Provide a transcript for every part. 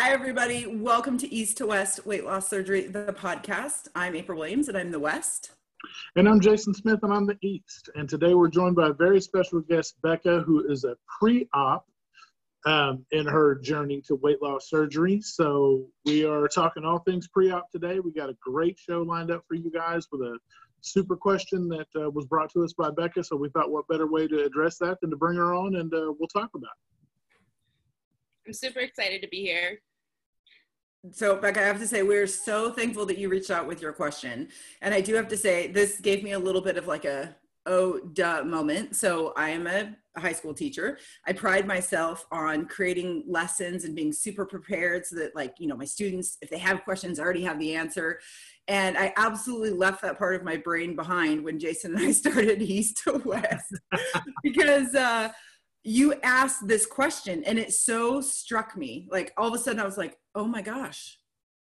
Hi, everybody. Welcome to East to West Weight Loss Surgery, the podcast. I'm April Williams, and I'm the West. And I'm Jason Smith, and I'm the East. And today we're joined by a very special guest, Becca, who is a pre-op in her journey to weight loss surgery. So we are talking all things pre-op today. We got a great show lined up for you guys with a super question that was brought to us by Becca. So we thought what better way to address that than to bring her on, and we'll talk about it. I'm super excited to be here. So, Becca, I have to say, we're so thankful that you reached out with your question. And I do have to say, this gave me a little bit of like a, oh, duh moment. So I am a high school teacher. I pride myself on creating lessons and being super prepared so that, like, you know, my students, if they have questions, I already have the answer. And I absolutely left that part of my brain behind when Jason and I started East to West because, you asked this question and it so struck me. Like, all of a sudden I was like, oh my gosh,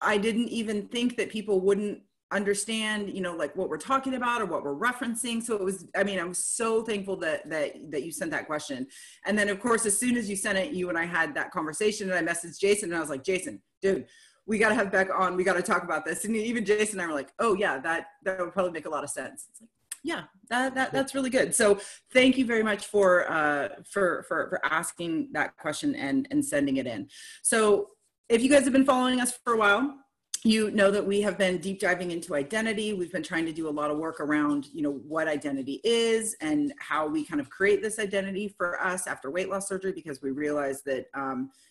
I didn't even think that people wouldn't understand, you know, like what we're talking about or what we're referencing. So it was, I mean, I'm so thankful that you sent that question. And then of course, as soon as you sent it, you and I had that conversation and I messaged Jason and I was like, Jason, dude, we got to have Becca on. We got to talk about this. And even Jason and I were like, oh yeah, that would probably make a lot of sense. It's like, yeah, that's really good. So thank you very much for asking that question and sending it in. So if you guys have been following us for a while, you know that we have been deep diving into identity. We've been trying to do a lot of work around, you know, what identity is and how we kind of create this identity for us after weight loss surgery, because we realize that,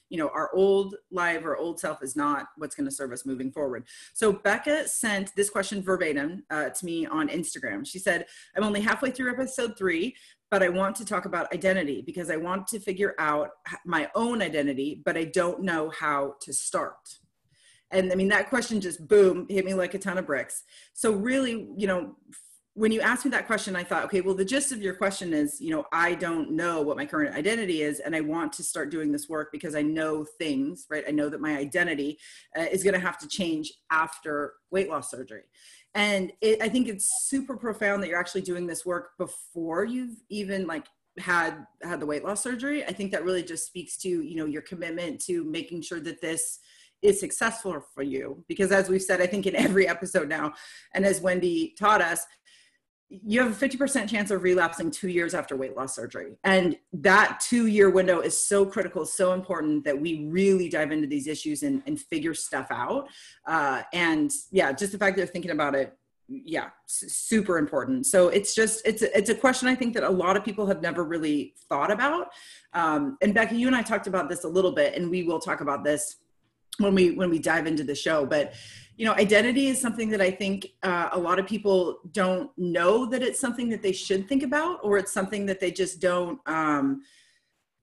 you know, our old life or old self is not what's going to serve us moving forward. So Becca sent this question verbatim to me on Instagram. She said, I'm only halfway through episode 3, but I want to talk about identity because I want to figure out my own identity, but I don't know how to start. And I mean, that question just, boom, hit me like a ton of bricks. So really, you know, when you asked me that question, I thought, okay, well, the gist of your question is, you know, I don't know what my current identity is, and I want to start doing this work because I know things, right? I know that my identity is going to have to change after weight loss surgery. And I think it's super profound that you're actually doing this work before you've even like had the weight loss surgery. I think that really just speaks to, you know, your commitment to making sure that this is successful for you. Because as we've said, I think in every episode now, and as Wendy taught us, you have a 50% chance of relapsing 2 years after weight loss surgery. And that 2-year window is so critical, so important that we really dive into these issues and figure stuff out. And yeah, just the fact that you're thinking about it, yeah, super important. So it's just, it's a question I think that a lot of people have never really thought about. And Becca, you and I talked about this a little bit, and we will talk about this when we dive into the show. But, you know, identity is something that I think a lot of people don't know that it's something that they should think about, or it's something that they just don't,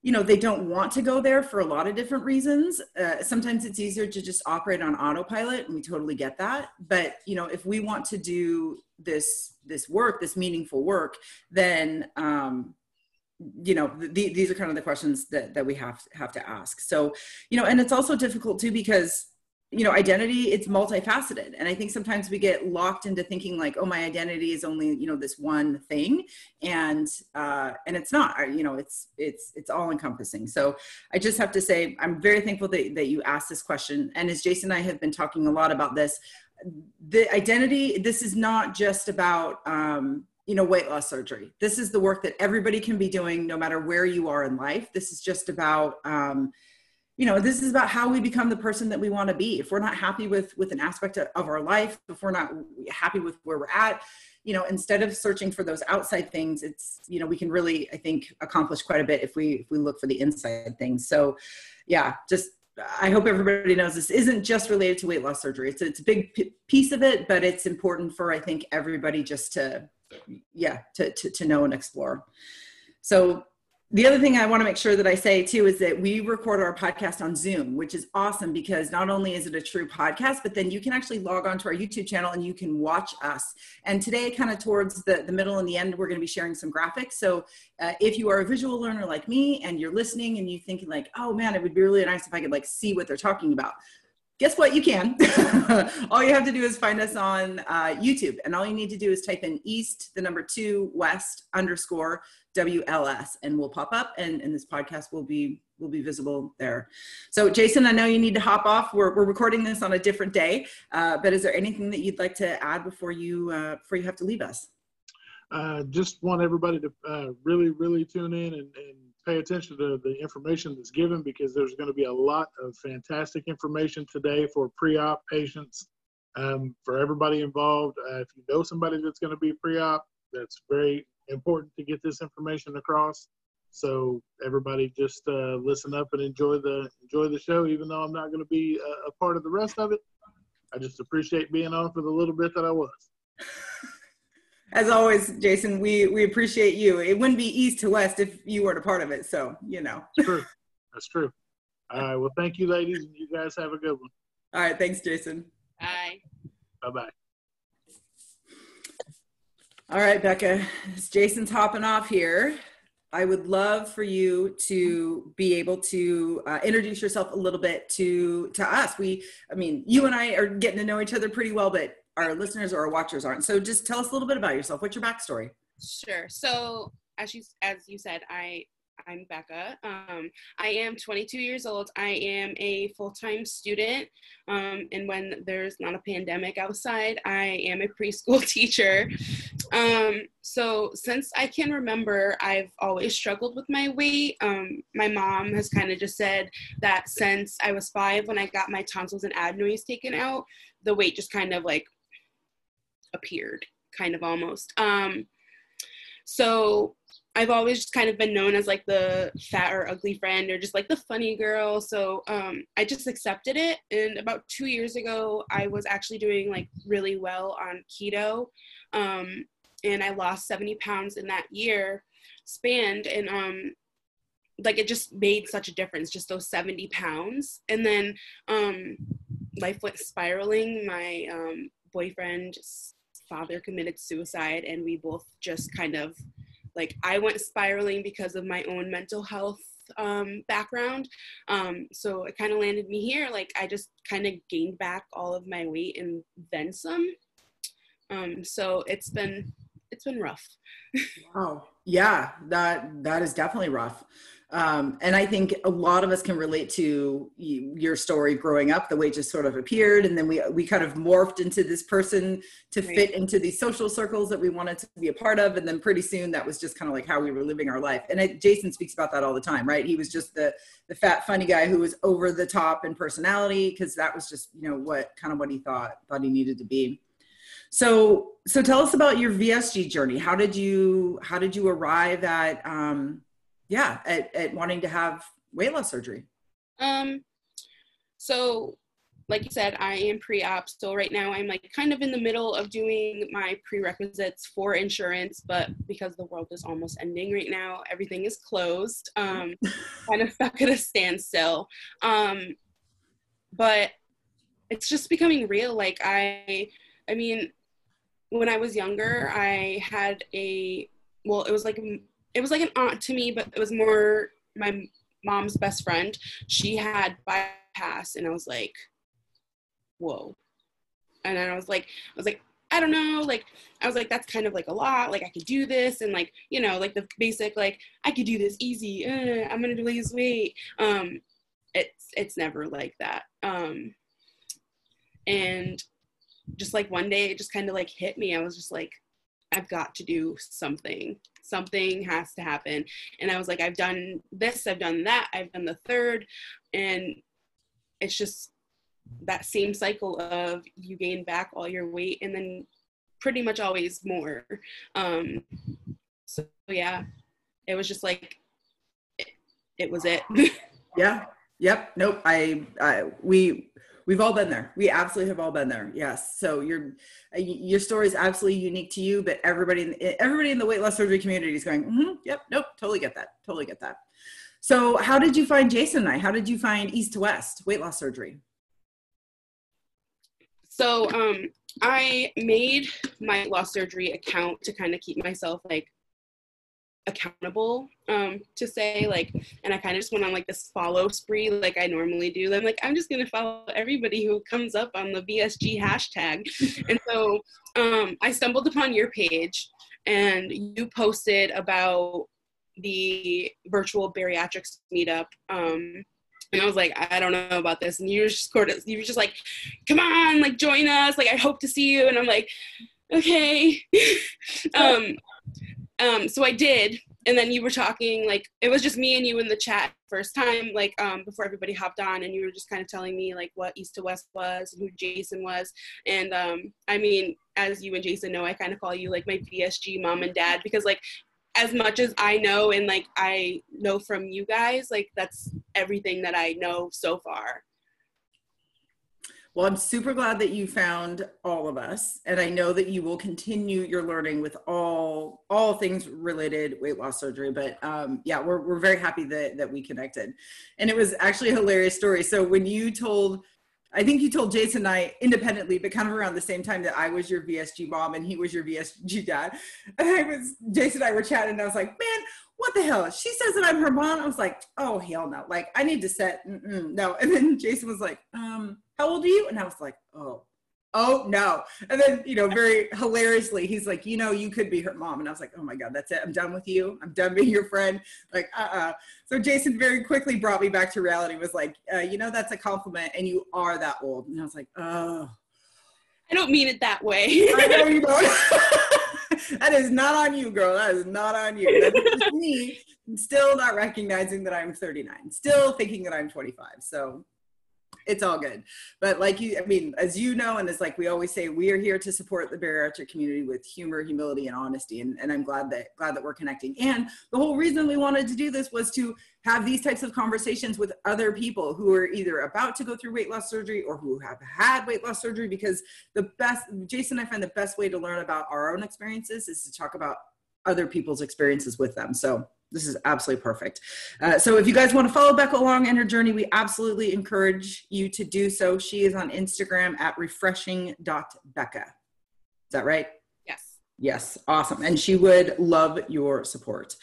you know, they don't want to go there for a lot of different reasons. Sometimes it's easier to just operate on autopilot, and we totally get that. But, you know, if we want to do this work, this meaningful work, then, you know, these are kind of the questions that we have to ask. So, you know, and it's also difficult too, because, you know, identity, it's multifaceted. And I think sometimes we get locked into thinking like, oh, my identity is only, you know, this one thing. And it's not, you know, it's all encompassing. So I just have to say, I'm very thankful that you asked this question. And as Jason and I have been talking a lot about this, the identity, this is not just about, you know, weight loss surgery. This is the work that everybody can be doing no matter where you are in life. This is just about, you know, this is about how we become the person that we want to be. If we're not happy with an aspect of our life, if we're not happy with where we're at, you know, instead of searching for those outside things, it's, you know, we can really, I think, accomplish quite a bit if we look for the inside things. So yeah, just, I hope everybody knows this isn't just related to weight loss surgery. It's a big piece of it, but it's important for, I think, everybody just to know and explore. So the other thing I want to make sure that I say too is that we record our podcast on Zoom, which is awesome because not only is it a true podcast, but then you can actually log on to our YouTube channel and you can watch us. And today, kind of towards the middle and the end, we're going to be sharing some graphics. So if you are a visual learner like me and you're listening and you think like, oh man, it would be really nice if I could like see what they're talking about. Guess what? You can. All you have to do is find us on YouTube. And all you need to do is type in East, the number 2, West, _ WLS, and will pop up, and this podcast will be visible there. So Jason, I know you need to hop off. We're recording this on a different day, but is there anything that you'd like to add before you have to leave us? Just want everybody to really tune in and pay attention to the information that's given, because there's going to be a lot of fantastic information today for pre-op patients, for everybody involved. If you know somebody that's going to be pre-op, that's very important to get this information across. So everybody just listen up and enjoy the show. Even though I'm not going to be a part of the rest of it, I just appreciate being on for the little bit that I was. As always, Jason, we appreciate you. It wouldn't be East to West if you weren't a part of it. So, you know. True. That's true. All right. Well, thank you, ladies. And you guys have a good one. All right. Thanks, Jason. Bye. Bye-bye. All right, Becca. As Jason's hopping off here, I would love for you to be able to introduce yourself a little bit to us. You and I are getting to know each other pretty well, but our listeners or our watchers aren't. So just tell us a little bit about yourself. What's your backstory? Sure. So as you said, I'm Becca. I am 22 years old. I am a full-time student. And when there's not a pandemic outside, I am a preschool teacher. So since I can remember, I've always struggled with my weight. My mom has kind of just said that since I was 5, when I got my tonsils and adenoids taken out, the weight just kind of like appeared, kind of almost. So I've always just kind of been known as like the fat or ugly friend, or just like the funny girl. So I just accepted it. And about 2 years ago, I was actually doing like really well on keto. And I lost 70 pounds in that year span. And like, it just made such a difference, just those 70 pounds. And then life went spiraling. My boyfriend's father committed suicide, and we both just kind of, like, I went spiraling because of my own mental health background. So it kind of landed me here. Like, I just kind of gained back all of my weight and then some. So it's been rough. Wow. Yeah, that is definitely rough. And I think a lot of us can relate to your story growing up. The weight just sort of appeared, and then we kind of morphed into this person to fit into these social circles that we wanted to be a part of. And then pretty soon that was just kind of like how we were living our life. And Jason speaks about that all the time, right? He was just the fat, funny guy who was over the top in personality, because that was just, you know, what he thought he needed to be. So tell us about your VSG journey. How did you arrive at, at wanting to have weight loss surgery? So like you said, I am pre-op. So right now I'm like kind of in the middle of doing my prerequisites for insurance, but because the world is almost ending right now, everything is closed. Kind of stuck at a standstill. But it's just becoming real. Like, I mean, when I was younger, I had it was like an aunt to me, but it was more my mom's best friend. She had bypass, and I was like, whoa. And then I was like, I don't know. Like, I was like, that's kind of like a lot. Like, I could do this. And like, you know, like the basic, like, I could do this easy. I'm going to lose weight. It's never like that. And just like one day it just kind of like hit me. I was just like, I've got to do something. Something has to happen. And I was like, I've done this, I've done that, I've done the third. And it's just that same cycle of you gain back all your weight and then pretty much always more. So yeah, it was just like, it was it. Yeah. Yep. Nope. We've all been there. We absolutely have all been there. Yes. So your story is absolutely unique to you, but everybody in the weight loss surgery community is going, mm-hmm, yep, nope, totally get that. So how did you find Jason and I? How did you find East to West Weight Loss Surgery? So I made my weight loss surgery account to kind of keep myself like accountable, to say, like, and I kind of just went on like this follow spree, like I normally do. I'm like, I'm just gonna follow everybody who comes up on the VSG hashtag. And so I stumbled upon your page, and you posted about the virtual bariatrics meetup. And I was like, I don't know about this. And you were just like, come on, like, join us. Like, I hope to see you. And I'm like, okay. So I did. And then you were talking, like, it was just me and you in the chat first time, like, before everybody hopped on, and you were just kind of telling me, like, what East to West was, who Jason was. And, I mean, as you and Jason know, I kind of call you, like, my VSG mom and dad, because, like, as much as I know, and, like, I know from you guys, like, that's everything that I know so far. Well, I'm super glad that you found all of us, and I know that you will continue your learning with all things related weight loss surgery. But yeah, we're very happy that we connected, and it was actually a hilarious story. So when you told, I think you told Jason and I independently, but kind of around the same time that I was your VSG mom and he was your VSG dad, and Jason and I were chatting, and I was like, man, what the hell? She says that I'm her mom. I was like, oh, hell no. Like, I need to set, no. And then Jason was like, how old are you? And I was like, oh no. And then, you know, very hilariously, he's like, you know, you could be her mom. And I was like, oh my God, that's it. I'm done with you. I'm done being your friend. Like, So Jason very quickly brought me back to reality, was like, you know, that's a compliment and you are that old. And I was like, oh. I don't mean it that way. I know you don't. That is not on you, girl. That is not on you. That's just me. I'm still not recognizing that I'm 39. Still thinking that I'm 25. So it's all good. But like you, I mean, as you know, and as like we always say, we are here to support the bariatric community with humor, humility, and honesty. And I'm glad that we're connecting. And the whole reason we wanted to do this was to have these types of conversations with other people who are either about to go through weight loss surgery or who have had weight loss surgery, because Jason and I find the best way to learn about our own experiences is to talk about other people's experiences with them. So this is absolutely perfect. So if you guys want to follow Becca along in her journey, we absolutely encourage you to do so. She is on Instagram at refreshing.becca. Is that right? Yes. Awesome. And she would love your support.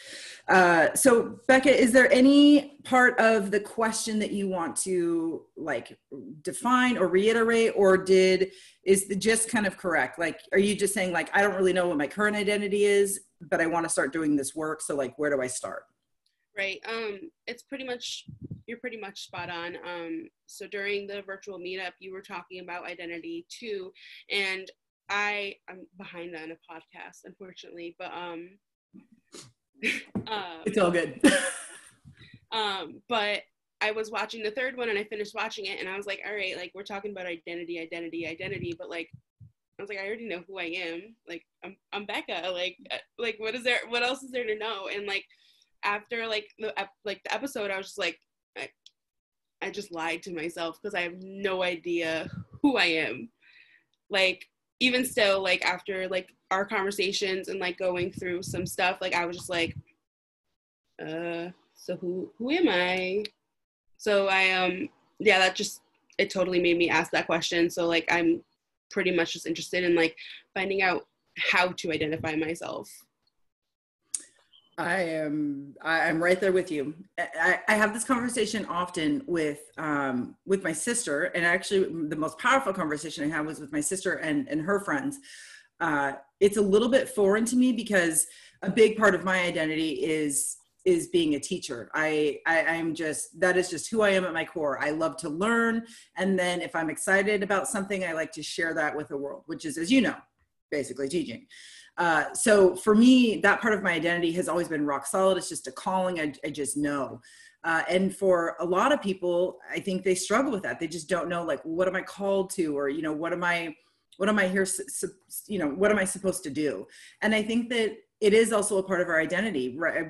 So Becca, is there any part of the question that you want to like define or reiterate, or is the gist kind of correct? Like, are you just saying like, I don't really know what my current identity is, but I want to start doing this work. So like, where do I start? Right. It's pretty much, you're pretty much spot on. So during the virtual meetup, you were talking about identity too. And I'm behind on a podcast, unfortunately, but it's all good. But I was watching the third one and I finished watching it and I was like, all right, like we're talking about identity, but like I was like, I already know who I am. Like I'm Becca. Like what else is there to know? And like after the episode, I was just like, I just lied to myself because I have no idea who I am. Like, even still, like, after, like, our conversations and, like, going through some stuff, like, I was just like, so who am I? So I, yeah, it totally made me ask that question. So, like, I'm pretty much just interested in, like, finding out how to identify myself. I'm right there with you. I have this conversation often with my sister, and actually the most powerful conversation I had was with my sister and her friends. It's a little bit foreign to me because a big part of my identity is being a teacher. That is just who I am at my core. I love to learn. And then if I'm excited about something, I like to share that with the world, which is, as you know, basically teaching. So for me, that part of my identity has always been rock solid. It's just a calling. I just know. And for a lot of people, I think they struggle with that. They just don't know, like, what am I called to? Or, you know, what am I here? You know, what am I supposed to do? And I think that it is also a part of our identity, right?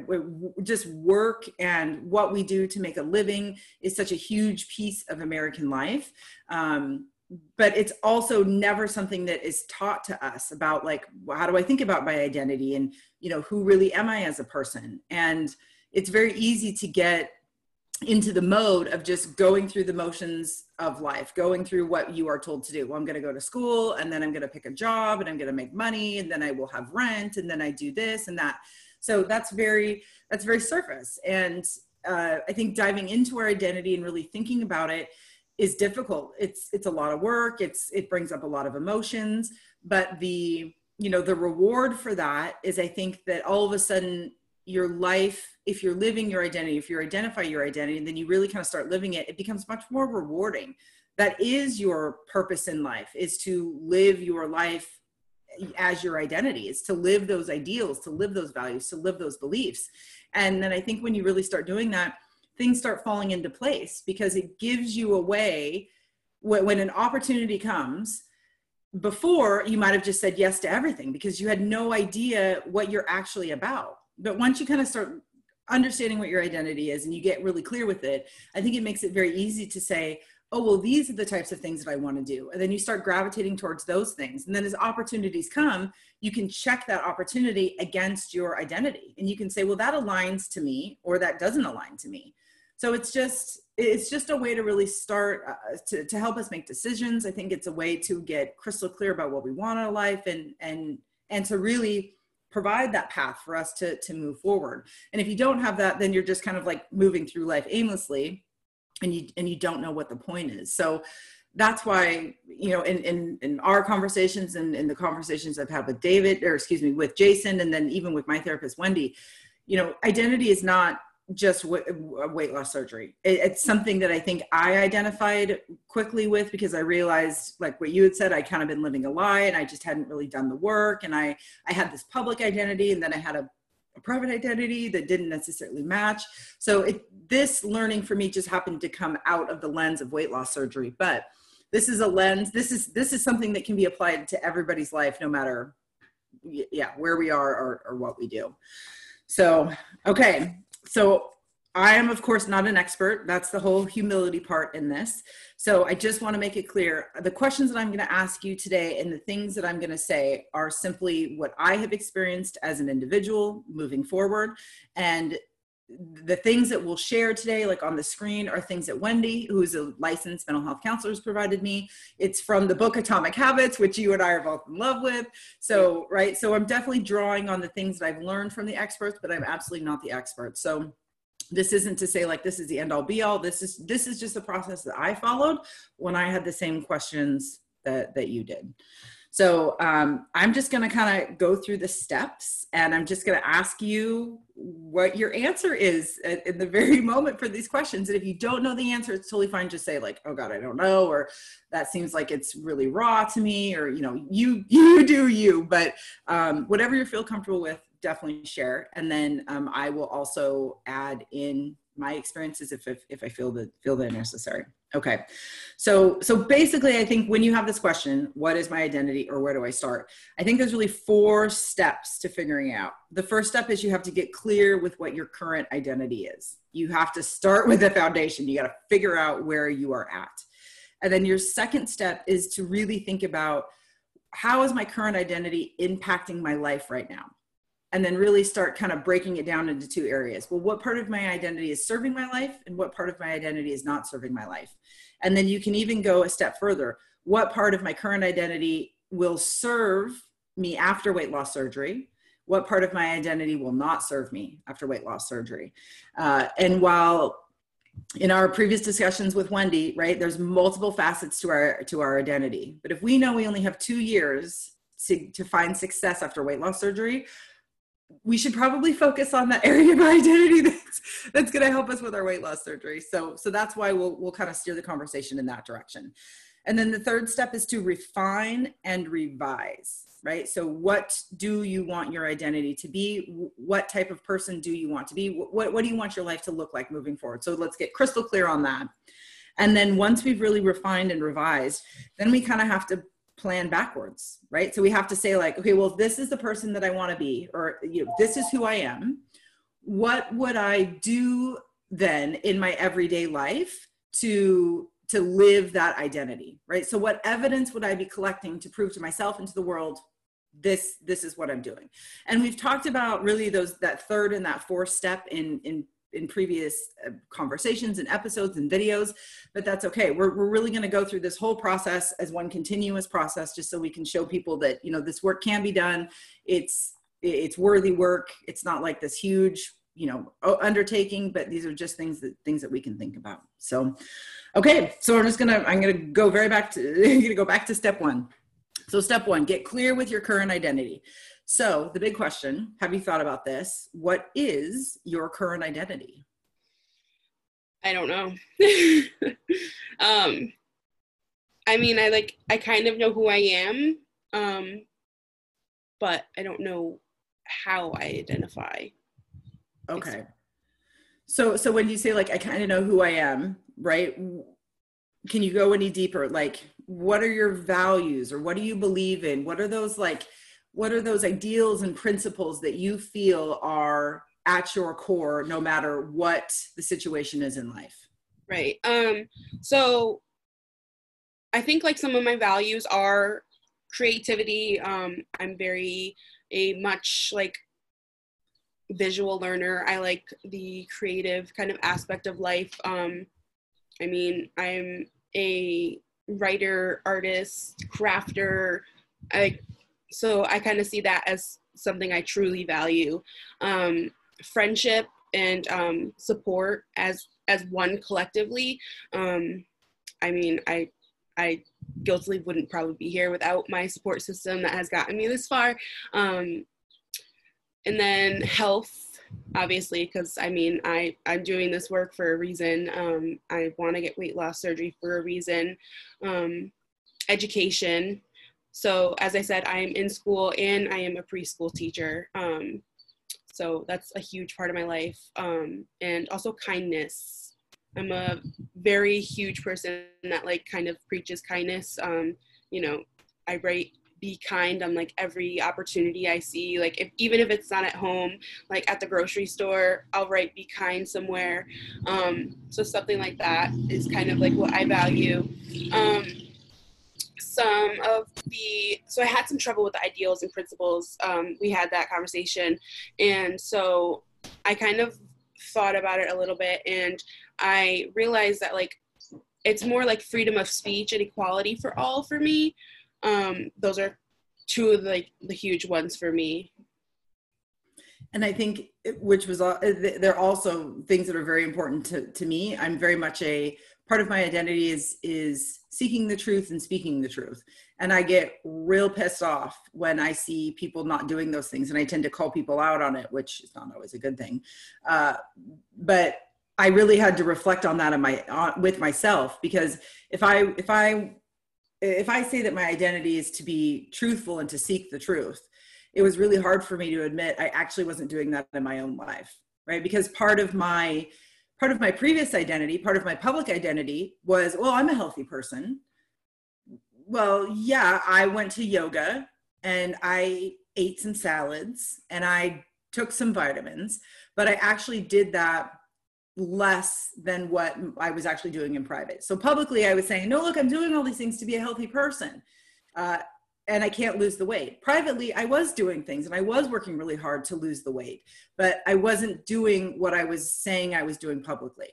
Just work and what we do to make a living is such a huge piece of American life. But it's also never something that is taught to us about, like, how do I think about my identity and, you know, who really am I as a person? And it's very easy to get into the mode of just going through the motions of life, going through what you are told to do. Well, I'm going to go to school and then I'm going to pick a job and I'm going to make money and then I will have rent and then I do this and that. So that's very surface. And I think diving into our identity and really thinking about it is difficult. It's a lot of work. It brings up a lot of emotions, but the reward for that is, I think that all of a sudden your life, if you're living your identity, if you identify your identity, and then you really kind of start living it, it becomes much more rewarding. That is your purpose in life, is to live your life as your identity, is to live those ideals, to live those values, to live those beliefs. And then I think when you really start doing that, things start falling into place, because it gives you a way, when an opportunity comes. Before, you might have just said yes to everything because you had no idea what you're actually about. But once you kind of start understanding what your identity is and you get really clear with it, I think it makes it very easy to say, oh, well, these are the types of things that I want to do. And then you start gravitating towards those things. And then as opportunities come, you can check that opportunity against your identity. And you can say, well, that aligns to me, or that doesn't align to me. So it's just a way to really start to help us make decisions. I think it's a way to get crystal clear about what we want in our life, and to really provide that path for us to move forward. And if you don't have that, then you're just kind of like moving through life aimlessly. And you don't know what the point is. So that's why, you know, in our conversations and in the conversations I've had with with Jason, and then even with my therapist, Wendy, you know, identity is not just weight loss surgery. It's something that I think I identified quickly with, because I realized, like what you had said, I kind of been living a lie and I just hadn't really done the work. And I had this public identity, and then I had a private identity that didn't necessarily match. So this learning for me just happened to come out of the lens of weight loss surgery. But this is a lens, this is something that can be applied to everybody's life, no matter where we are or what we do. So, okay. So I am, of course, not an expert. That's the whole humility part in this. So I just want to make it clear. The questions that I'm going to ask you today and the things that I'm going to say are simply what I have experienced as an individual moving forward. And the things that we'll share today, like on the screen, are things that Wendy, who is a licensed mental health counselor, has provided me. It's from the book Atomic Habits, which you and I are both in love with. So, right. So I'm definitely drawing on the things that I've learned from the experts, but I'm absolutely not the expert. So this isn't to say like, this is the end all be all. This is just the process that I followed when I had the same questions that you did. So I'm just going to kind of go through the steps, and I'm just going to ask you what your answer is in the very moment for these questions. And if you don't know the answer, it's totally fine. Just say like, oh God, I don't know. Or that seems like it's really raw to me, or, you know, you do you, but whatever you feel comfortable with, definitely share. And then I will also add in my experiences if I feel they're necessary. Okay. So basically, I think when you have this question, what is my identity, or where do I start? I think there's really 4 steps to figuring out. The first step is you have to get clear with what your current identity is. You have to start with the foundation. You got to figure out where you are at. And then your second step is to really think about, how is my current identity impacting my life right now? And then really start kind of breaking it down into 2 areas. Well, what part of my identity is serving my life, and what part of my identity is not serving my life? And then you can even go a step further. What part of my current identity will serve me after weight loss surgery? What part of my identity will not serve me after weight loss surgery? And while in our previous discussions with Wendy, right, there's multiple facets to our identity. But if we know we only have 2 years to find success after weight loss surgery, we should probably focus on that area of our identity that's going to help us with our weight loss surgery. So that's why we'll kind of steer the conversation in that direction. And then the third step is to refine and revise, right? So what do you want your identity to be? What type of person do you want to be? What do you want your life to look like moving forward? So let's get crystal clear on that. And then once we've really refined and revised, then we kind of have to plan backwards, right? So we have to say like, okay, well, this is the person that I want to be, or, you know, this is who I am. What would I do then in my everyday life to live that identity, right? So what evidence would I be collecting to prove to myself and to the world, this is what I'm doing? And we've talked about really that third and that fourth step in previous conversations and episodes and videos, but that's okay. We're really going to go through this whole process as one continuous process, just so we can show people that, you know, this work can be done. It's worthy work. It's not like this huge, you know, undertaking, but these are just things that we can think about. So, okay. So I'm going to go back to step 1. So step 1, get clear with your current identity. So the big question, have you thought about this? What is your current identity? I don't know. I mean, I kind of know who I am, but I don't know how I identify. Okay. So when you say, I kind of know who I am, right? Can you go any deeper? What are your values, or what do you believe in? What are those, what are those ideals and principles that you feel are at your core, no matter what the situation is in life? Right. So I think some of my values are creativity. I'm very much visual learner. I like the creative kind of aspect of life. I mean, I'm a writer, artist, crafter. So I kind of see that as something I truly value. Friendship and support as one collectively. I mean, I guiltily wouldn't probably be here without my support system that has gotten me this far. And then health, obviously, because I mean, I'm doing this work for a reason. I want to get weight loss surgery for a reason. Education. So as I said, I am in school and I am a preschool teacher. So that's a huge part of my life. And also kindness. I'm a very huge person that kind of preaches kindness. I write "be kind" on every opportunity I see. Even if it's not at home, at the grocery store, I'll write "be kind" somewhere. So something like that is kind of what I value. So I had some trouble with the ideals and principles. We had that conversation. And so I kind of thought about it a little bit, and I realized that it's more freedom of speech and equality for all for me. Those are two of the huge ones for me. And I think, they're also things that are very important to me. I'm very much part of my identity is seeking the truth and speaking the truth. And I get real pissed off when I see people not doing those things. And I tend to call people out on it, which is not always a good thing. But I really had to reflect on that with myself, because if I say that my identity is to be truthful and to seek the truth, it was really hard for me to admit I actually wasn't doing that in my own life, right? Because part of my previous identity, part of my public identity was, well, I'm a healthy person. Well, yeah, I went to yoga and I ate some salads and I took some vitamins, but I actually did that less than what I was actually doing in private. So publicly I was saying, no, look, I'm doing all these things to be a healthy person. And I can't lose the weight. Privately, I was doing things and I was working really hard to lose the weight, but I wasn't doing what I was saying I was doing publicly.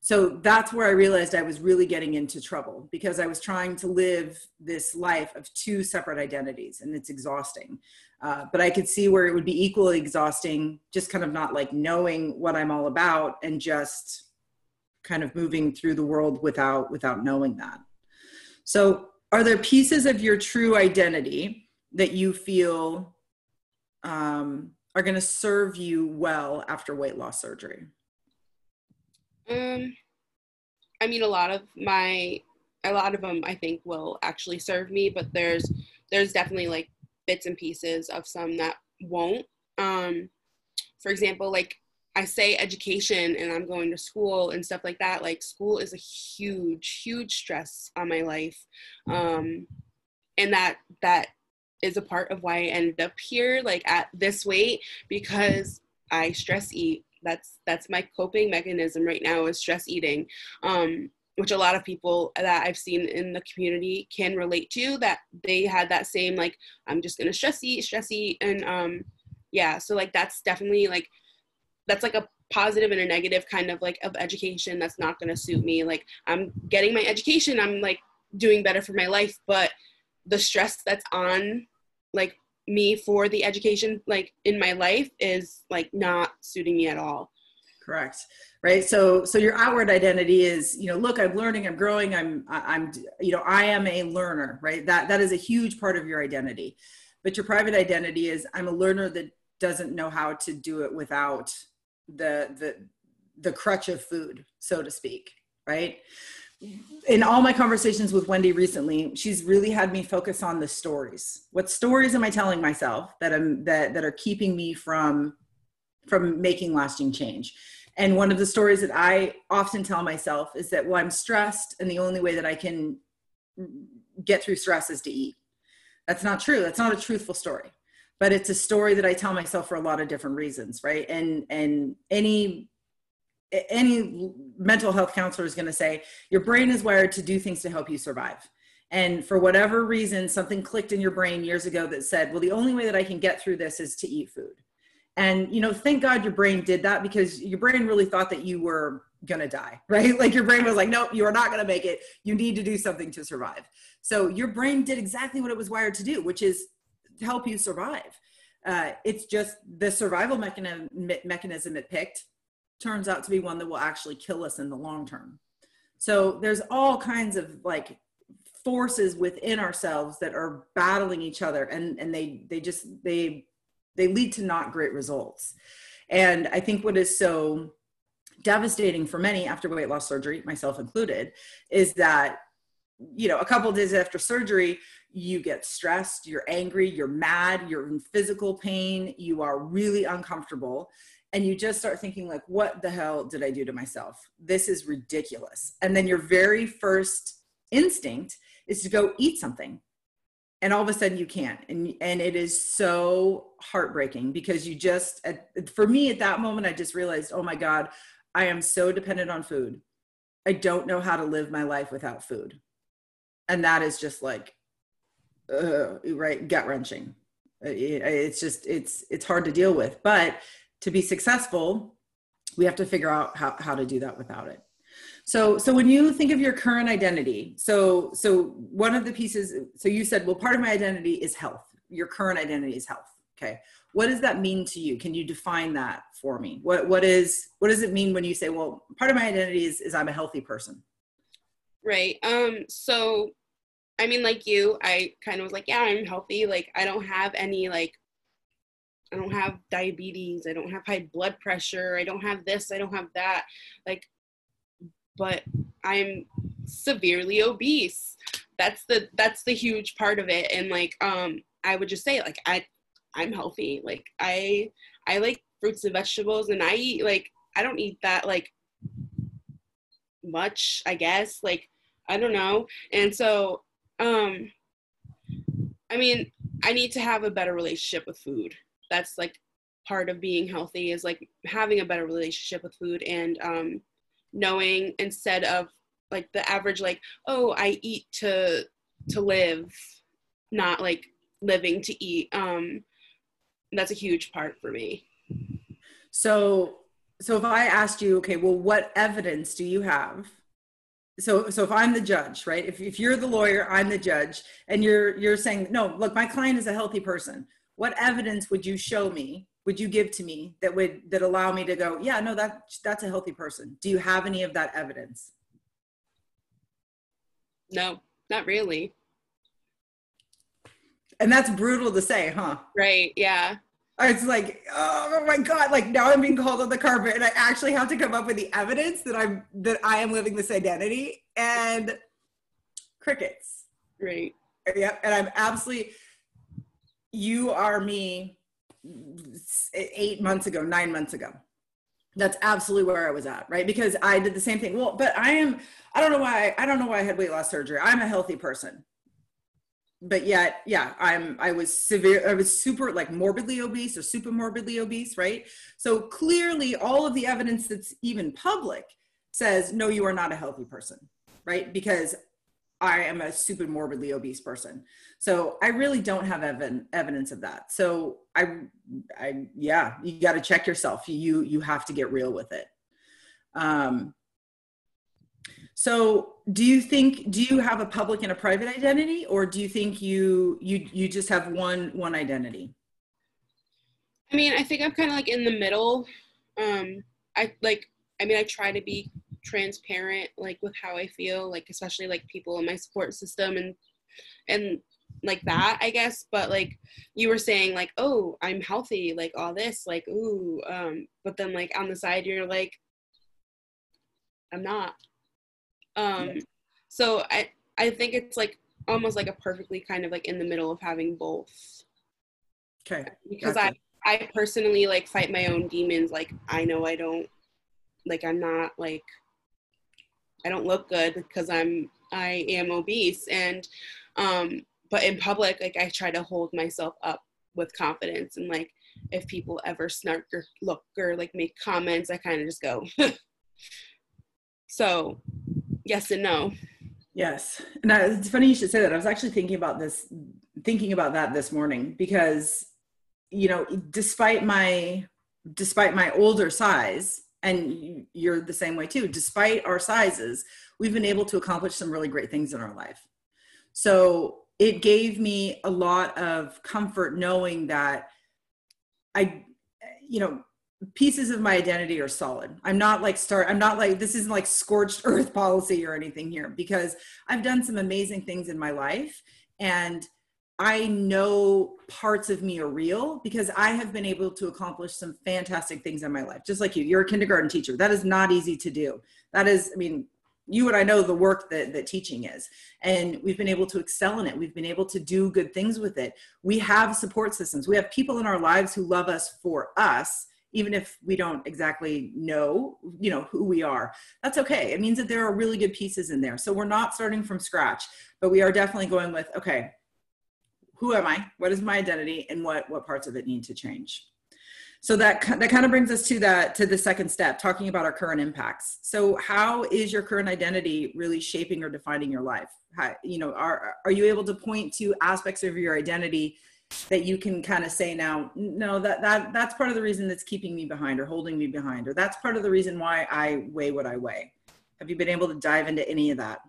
So that's where I realized I was really getting into trouble, because I was trying to live this life of two separate identities, and it's exhausting. But I could see where it would be equally exhausting, just kind of not knowing what I'm all about and just kind of moving through the world without knowing that. So are there pieces of your true identity that you feel are going to serve you well after weight loss surgery? I mean, a lot of them I think will actually serve me, but there's definitely bits and pieces of some that won't. For example, I say education and I'm going to school and stuff like that. School is a huge, huge stress on my life. And that is a part of why I ended up here, at this weight, because I stress eat. That's my coping mechanism right now, is stress eating, which a lot of people that I've seen in the community can relate to, that they had that same, I'm just going to stress eat. And yeah, so that's definitely that's a positive and a negative kind of of education that's not going to suit me. I'm getting my education, I'm doing better for my life, but the stress that's on me for the education in my life is not suiting me at all. Correct. Right. So your outward identity is, look, I'm learning, I'm growing, I'm I am a learner, right? That is a huge part of your identity. But your private identity is, I'm a learner that doesn't know how to do it without the crutch of food, so to speak, right? In all my conversations with Wendy recently, she's really had me focus on the stories. What stories am I telling myself that are keeping me from making lasting change? And one of the stories that I often tell myself is that, well, I'm stressed, and the only way that I can get through stress is to eat. That's not true. That's not a truthful story, but it's a story that I tell myself for a lot of different reasons, right? And any mental health counselor is going to say, your brain is wired to do things to help you survive. And for whatever reason, something clicked in your brain years ago that said, well, the only way that I can get through this is to eat food. And, you know, thank God your brain did that, because your brain really thought that you were going to die, right? Like your brain was like, nope, you are not going to make it. You need to do something to survive. So your brain did exactly what it was wired to do, which is to help you survive. It's just the survival mechanism it picked turns out to be one that will actually kill us in the long term. So there's all kinds of like forces within ourselves that are battling each other, and they lead to not great results. And I think what is so devastating for many after weight loss surgery, myself included, is that, you know, a couple of days after surgery, you get stressed, you're angry, you're mad, you're in physical pain, you are really uncomfortable. And you just start thinking like, what the hell did I do to myself? This is ridiculous. And then your very first instinct is to go eat something. And all of a sudden you can't. And it is so heartbreaking, because you just, for me at that moment, I just realized, oh my God, I am so dependent on food. I don't know how to live my life without food. And that is just like, right, gut-wrenching. It's just, it's hard to deal with. But to be successful, we have to figure out how to do that without it. So when you think of your current identity, so one of the pieces, so you said, well, part of my identity is health. Your current identity is health. Okay. What does that mean to you? Can you define that for me? What does it mean when you say, well, part of my identity is I'm a healthy person? Right. So I mean, like you, I kind of was like, yeah, I'm healthy. Like I don't have any, like, I don't have diabetes. I don't have high blood pressure. I don't have this. I don't have that. Like, but I'm severely obese. That's the huge part of it. And like, I would just say like, I'm healthy. Like I like fruits and vegetables, and I eat, like, I don't eat that like much, I guess. Like, I don't know. And so, I mean, I need to have a better relationship with food. That's like part of being healthy, is like having a better relationship with food, and knowing, instead of like the average, like, oh, I eat to live, not like living to eat. That's a huge part for me. So if I asked you, okay, well, what evidence do you have? So if I'm the judge, right? If you're the lawyer, I'm the judge, and you're saying, no, look, my client is a healthy person. What evidence would you show me, would you give to me that allow me to go, yeah, no, that's a healthy person? Do you have any of that evidence? No, not really. And that's brutal to say, huh? Right, yeah. It's like, oh my God, like now I'm being called on the carpet and I actually have to come up with the evidence that I am living this identity, and crickets. Right. Yep, and I'm absolutely... You are me 8 months ago, 9 months ago. That's absolutely where I was at, right? Because I did the same thing. Well, but I don't know why I had weight loss surgery. I'm a healthy person. But yet, yeah, I was super like morbidly obese or super morbidly obese, right? So clearly all of the evidence that's even public says, no, you are not a healthy person, right? Because I am a super morbidly obese person. So I really don't have evidence of that. So yeah, you got to check yourself. You have to get real with it. So do you have a public and a private identity, or do you think you just have one identity? I mean, I think I'm kind of like in the middle. I try to be transparent, like with how I feel, like especially like people in my support system and like that, I guess. But like you were saying, like, oh, I'm healthy, like all this, like, ooh. But then like on the side, you're like, I'm not. So I think it's like almost like a perfectly kind of like in the middle of having both. Okay. Because gotcha. I personally like fight my own demons. Like I know I don't, like I'm not like, I don't look good because I am obese. And, but in public, like I try to hold myself up with confidence. And like, if people ever snark or look or like make comments, I kind of just go. So yes and no. Yes. And it's funny you should say that. I was actually thinking about that this morning, because, you know, despite my older size, and you're the same way too, despite our sizes, we've been able to accomplish some really great things in our life. So it gave me a lot of comfort knowing that I, you know, pieces of my identity are solid. I'm not like, this isn't like scorched earth policy or anything here, because I've done some amazing things in my life, and I know parts of me are real because I have been able to accomplish some fantastic things in my life. Just like you, you're a kindergarten teacher. That is not easy to do. That is, I mean, you and I know the work that teaching is, and we've been able to excel in it. We've been able to do good things with it. We have support systems. We have people in our lives who love us for us, even if we don't exactly know, you know, who we are. That's okay. It means that there are really good pieces in there. So we're not starting from scratch, but we are definitely going with, okay, who am I? What is my identity, and what parts of it need to change? So that kind of brings us to the second step, talking about our current impacts. So how is your current identity really shaping or defining your life? How, you know, are you able to point to aspects of your identity that you can kind of say now, no, that's part of the reason that's keeping me behind or holding me behind, or that's part of the reason why I weigh what I weigh. Have you been able to dive into any of that?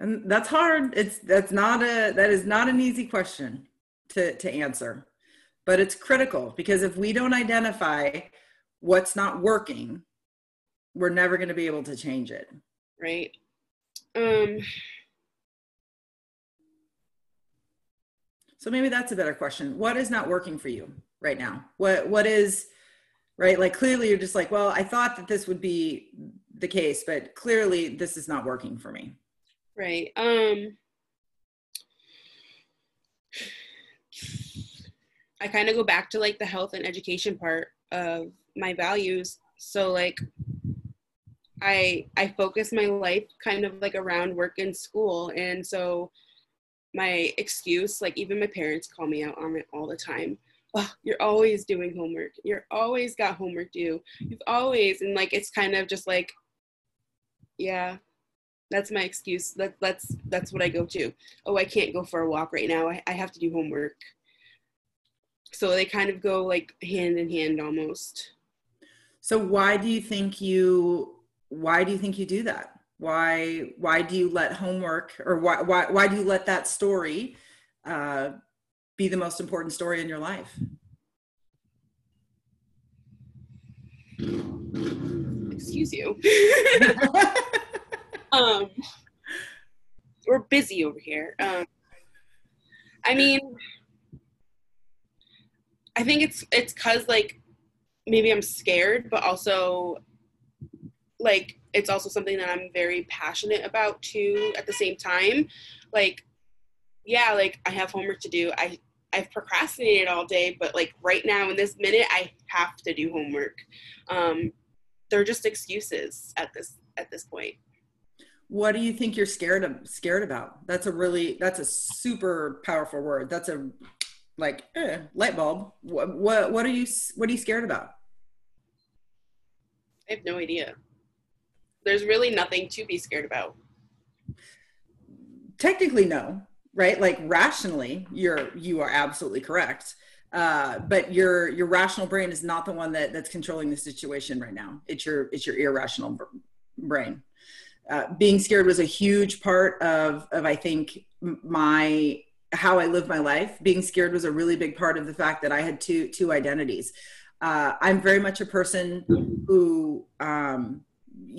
And that's hard. That is not an easy question to answer, but it's critical, because if we don't identify what's not working, we're never going to be able to change it. Right. So maybe that's a better question. What is not working for you right now? What is, right? Like clearly you're just like, well, I thought that this would be the case, but clearly this is not working for me. Right. I kind of go back to like the health and education part of my values. So like I focus my life kind of like around work and school. And so my excuse, like even my parents call me out on it all the time. Oh, you're always doing homework. You're always got homework due. You've always, and like, it's kind of just like, yeah, that's my excuse. That's what I go to. Oh, I can't go for a walk right now. I have to do homework. So they kind of go like hand in hand almost. So why do you think you do that? Why do you let homework, or why do you let that story be the most important story in your life? Excuse you. We're busy over here. I mean, I think it's 'cause like maybe I'm scared, but also like it's also something that I'm very passionate about too at the same time. Like, yeah, like I have homework to do. I've procrastinated all day, but like right now in this minute I have to do homework. They're just excuses at this point. What do you think you're scared about? That's a super powerful word. That's a like light bulb. What are you scared about? I have no idea. There's really nothing to be scared about. Technically, no, right? Like rationally, you are absolutely correct. But your rational brain is not the one that's controlling the situation right now. It's your irrational brain. Being scared was a huge part of I think how I lived my life. Being scared was a really big part of the fact that I had two identities. I'm very much a person who, you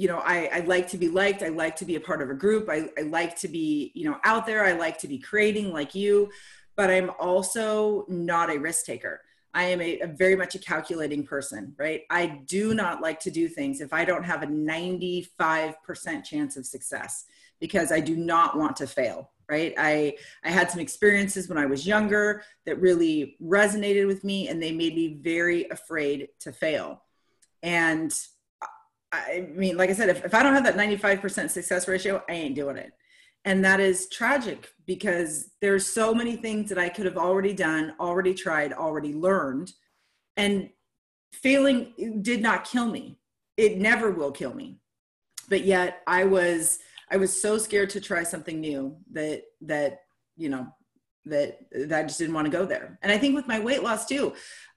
know, I like to be liked. I like to be a part of a group. I like to be, you know, out there. I like to be creating like you, but I'm also not a risk taker. I am a very much a calculating person, right? I do not like to do things if I don't have a 95% chance of success, because I do not want to fail, right? I had some experiences when I was younger that really resonated with me, and they made me very afraid to fail. And I mean, like I said, if I don't have that 95% success ratio, I ain't doing it. And that is tragic, because there's so many things that I could have already done, already tried, already learned, and failing did not kill me. It never will kill me. But yet I was so scared to try something new that, you know, that I just didn't want to go there. And I think with my weight loss too,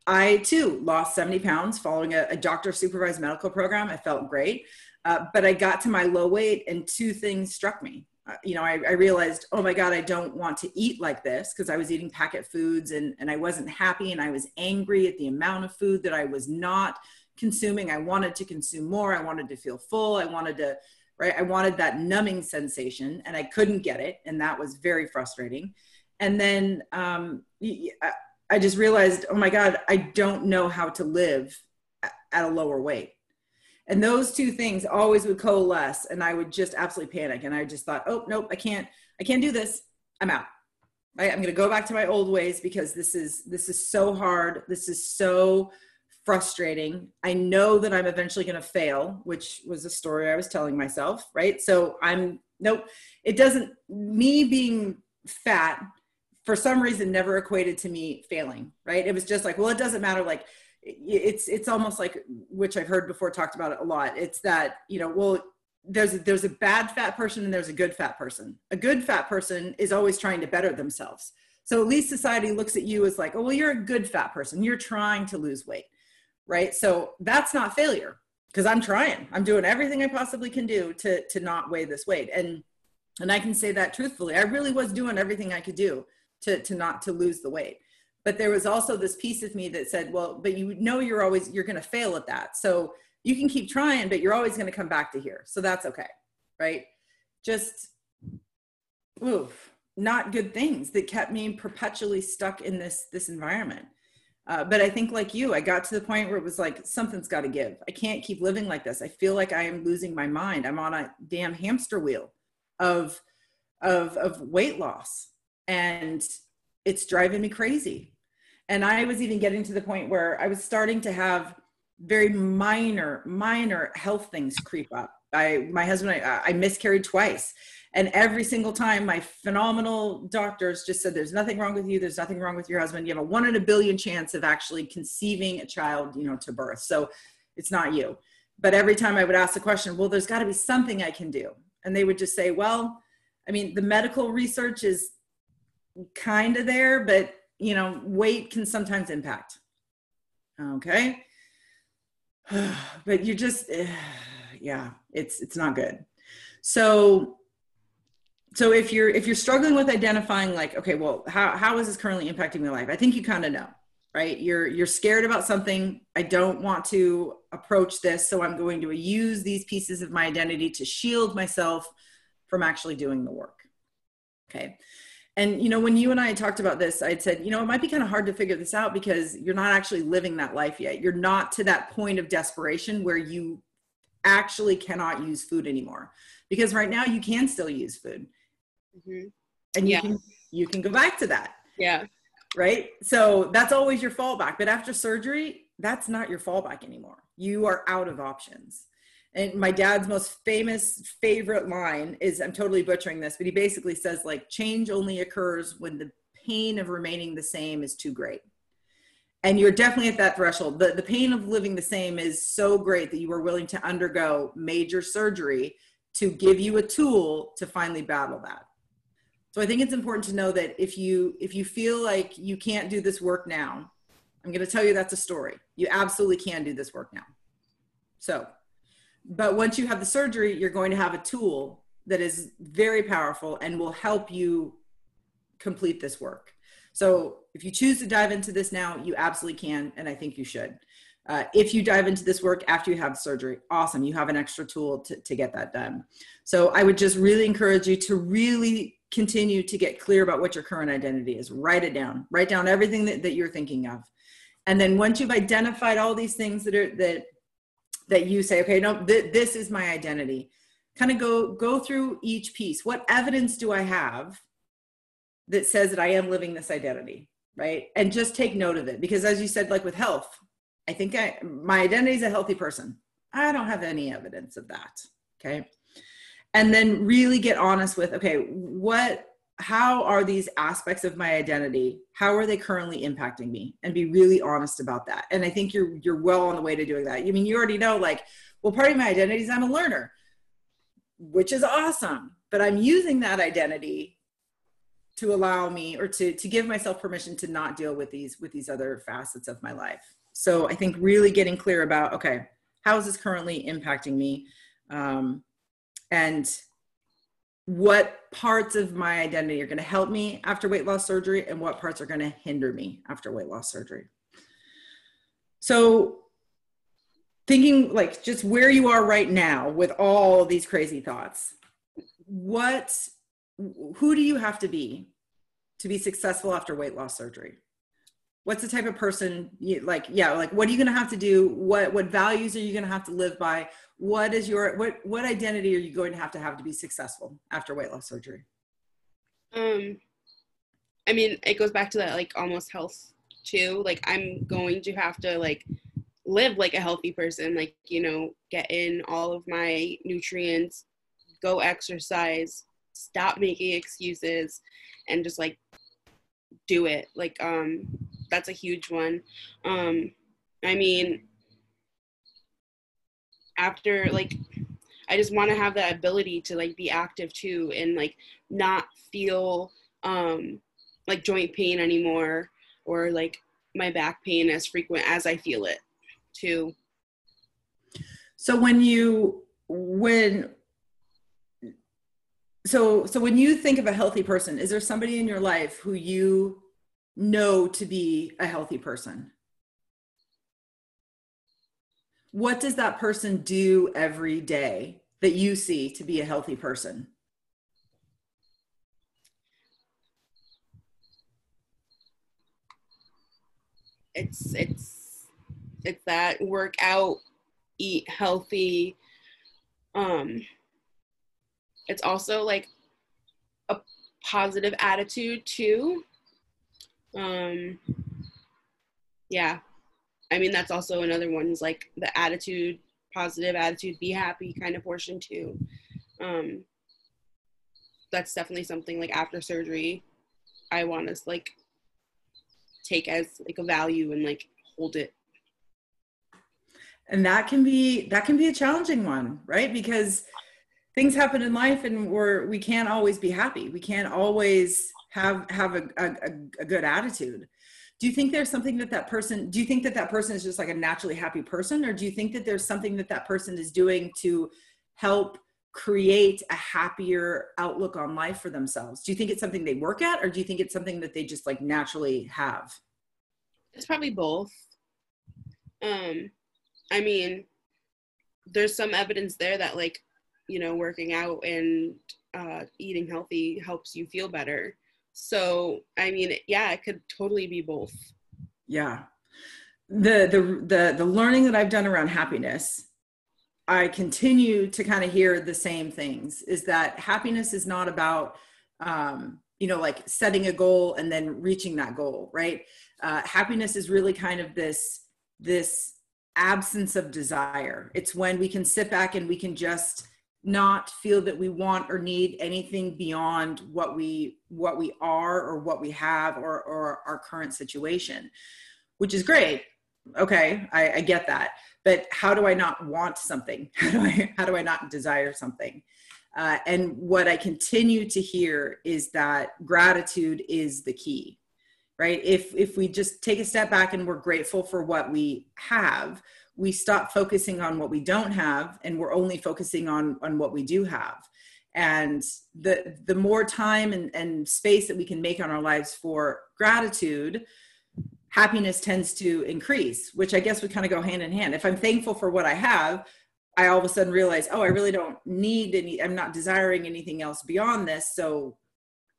I too lost 70 pounds following a doctor supervised medical program. I felt great. But I got to my low weight and two things struck me. You know, I realized, oh my God, I don't want to eat like this, because I was eating packet foods and I wasn't happy, and I was angry at the amount of food that I was not consuming. I wanted to consume more. I wanted to feel full. I wanted to, right? I wanted that numbing sensation, and I couldn't get it. And that was very frustrating. And then I just realized, oh my God, I don't know how to live at a lower weight. And those two things always would coalesce, and I would just absolutely panic. And I just thought, oh, nope, I can't do this. I'm out. I'm going to go back to my old ways, because this is so hard. This is so frustrating. I know that I'm eventually going to fail, which was a story I was telling myself, right? So me being fat for some reason never equated to me failing, right? It was just like, well, it doesn't matter. Like, it's almost like, which I've heard before, talked about it a lot. It's that, you know, well, there's a bad fat person and there's a good fat person. A good fat person is always trying to better themselves. So at least society looks at you as like, oh, well, you're a good fat person. You're trying to lose weight, right? So that's not failure, because I'm trying. I'm doing everything I possibly can do to not weigh this weight. And I can say that truthfully. I really was doing everything I could do to not to lose the weight. But there was also this piece of me that said, well, but you know, you're going to fail at that. So you can keep trying, but you're always going to come back to here. So that's okay. Right. Just, oof, not good things that kept me perpetually stuck in this environment. But I think, like you, I got to the point where it was like, something's got to give. I can't keep living like this. I feel like I am losing my mind. I'm on a damn hamster wheel of weight loss, and it's driving me crazy. And I was even getting to the point where I was starting to have very minor health things creep up. My husband, I miscarried twice. And every single time my phenomenal doctors just said, there's nothing wrong with you. There's nothing wrong with your husband. You have a 1 in a billion chance of actually conceiving a child, you know, to birth. So it's not you. But every time I would ask the question, well, there's got to be something I can do. And they would just say, well, I mean, the medical research is kind of there, but, you know, weight can sometimes impact. Okay. But you're just, yeah, it's not good. So if you're struggling with identifying, like, okay, well, how is this currently impacting my life? I think you kind of know, right? You're scared about something. I don't want to approach this. So I'm going to use these pieces of my identity to shield myself from actually doing the work. Okay. And, you know, when you and I talked about this, I said, you know, it might be kind of hard to figure this out because you're not actually living that life yet. You're not to that point of desperation where you actually cannot use food anymore, because right now you can still use food. Mm-hmm. And yeah, you can go back to that. Yeah. Right. So that's always your fallback. But after surgery, that's not your fallback anymore. You are out of options. And my dad's most favorite line is, I'm totally butchering this, but he basically says, like, change only occurs when the pain of remaining the same is too great. And you're definitely at that threshold. The pain of living the same is so great that you are willing to undergo major surgery to give you a tool to finally battle that. So I think it's important to know that if you feel like you can't do this work now, I'm going to tell you that's a story. You absolutely can do this work now. But once you have the surgery, you're going to have a tool that is very powerful and will help you complete this work. So if you choose to dive into this now, you absolutely can, and I think you should. If you dive into this work after you have surgery, awesome. You have an extra tool to get that done. So I would just really encourage you to really continue to get clear about what your current identity is. Write it down. Write down everything that you're thinking of. And then once you've identified all these things that you say, okay, no, this is my identity, kind of go through each piece. What evidence do I have that says that I am living this identity, right? And just take note of it. Because as you said, like with health, I think my identity is a healthy person. I don't have any evidence of that, okay? And then really get honest with, okay, how are these aspects of my identity, how are they currently impacting me? And be really honest about that. And I think you're well on the way to doing that. I mean, you already know, like, well, part of my identity is I'm a learner, which is awesome, but I'm using that identity to allow me, or to give myself permission to not deal with these other facets of my life. So I think really getting clear about, okay, how is this currently impacting me? And what parts of my identity are going to help me after weight loss surgery, and what parts are going to hinder me after weight loss surgery. So thinking like just where you are right now with all these crazy thoughts, who do you have to be successful after weight loss surgery? What's the type of person what are you going to have to do? What values are you going to have to live by? What is what identity are you going to be successful after weight loss surgery? I mean, it goes back to that, like, almost health too. Like, I'm going to have to, like, live like a healthy person, like, you know, get in all of my nutrients, go exercise, stop making excuses, and just, like, do it. Like, that's a huge one. I mean, after, like, I just want to have that ability to, like, be active too, and, like, not feel like joint pain anymore, or like my back pain as frequent as I feel it too. So when you think of a healthy person, is there somebody in your life who you know to be a healthy person? What does that person do every day that you see to be a healthy person? It's that work out, eat healthy. It's also, like, a positive attitude too. Yeah. I mean, that's also another one, is like the attitude, positive attitude, be happy kind of portion too. That's definitely something, like, after surgery, I want to, like, take as, like, a value and, like, hold it. And that can be a challenging one, right? Because things happen in life, and we can't always be happy. We can't always have a good attitude. Do you think there's something do you think that person is just, like, a naturally happy person? Or do you think that there's something that person is doing to help create a happier outlook on life for themselves? Do you think it's something they work at, or do you think it's something that they just, like, naturally have? It's probably both. I mean, there's some evidence there that, like, you know, working out and eating healthy helps you feel better. So, I mean, yeah, it could totally be both. Yeah. The learning that I've done around happiness, I continue to kind of hear the same things, is that happiness is not about, you know, like, setting a goal and then reaching that goal, right? Happiness is really kind of this absence of desire. It's when we can sit back and we can just not feel that we want or need anything beyond what we are, or what we have, or our current situation, which is great. Okay, I get that. But how do I not want something? How do I not desire something? And what I continue to hear is that gratitude is the key, right? If we just take a step back and we're grateful for what we have, we stop focusing on what we don't have, and we're only focusing on what we do have. And the more time and space that we can make on our lives for gratitude, happiness tends to increase, which I guess would kind of go hand in hand. If I'm thankful for what I have, I all of a sudden realize, oh, I really don't need any, I'm not desiring anything else beyond this. So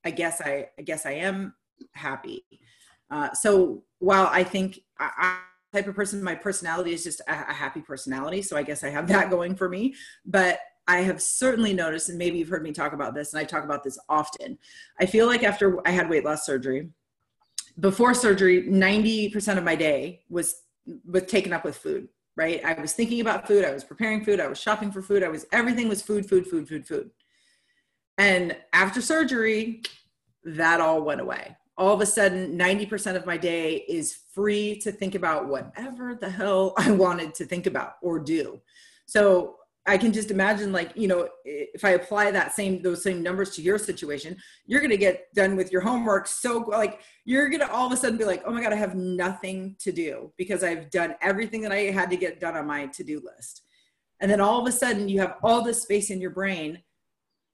I guess I am happy. So while I think I'm the type of person, my personality is just a happy personality. So I guess I have that going for me, but I have certainly noticed, and maybe you've heard me talk about this, and I talk about this often. I feel like after I had weight loss surgery, before surgery, 90% of my day was taken up with food, right? I was thinking about food. I was preparing food. I was shopping for food. Everything was food. And after surgery, that all went away. All of a sudden, 90% of my day is free to think about whatever the hell I wanted to think about or do. So I can just imagine, like, you know, if I apply those same numbers to your situation, you're going to get done with your homework. So like, you're going to all of a sudden be like, oh my God, I have nothing to do because I've done everything that I had to get done on my to-do list. And then all of a sudden you have all this space in your brain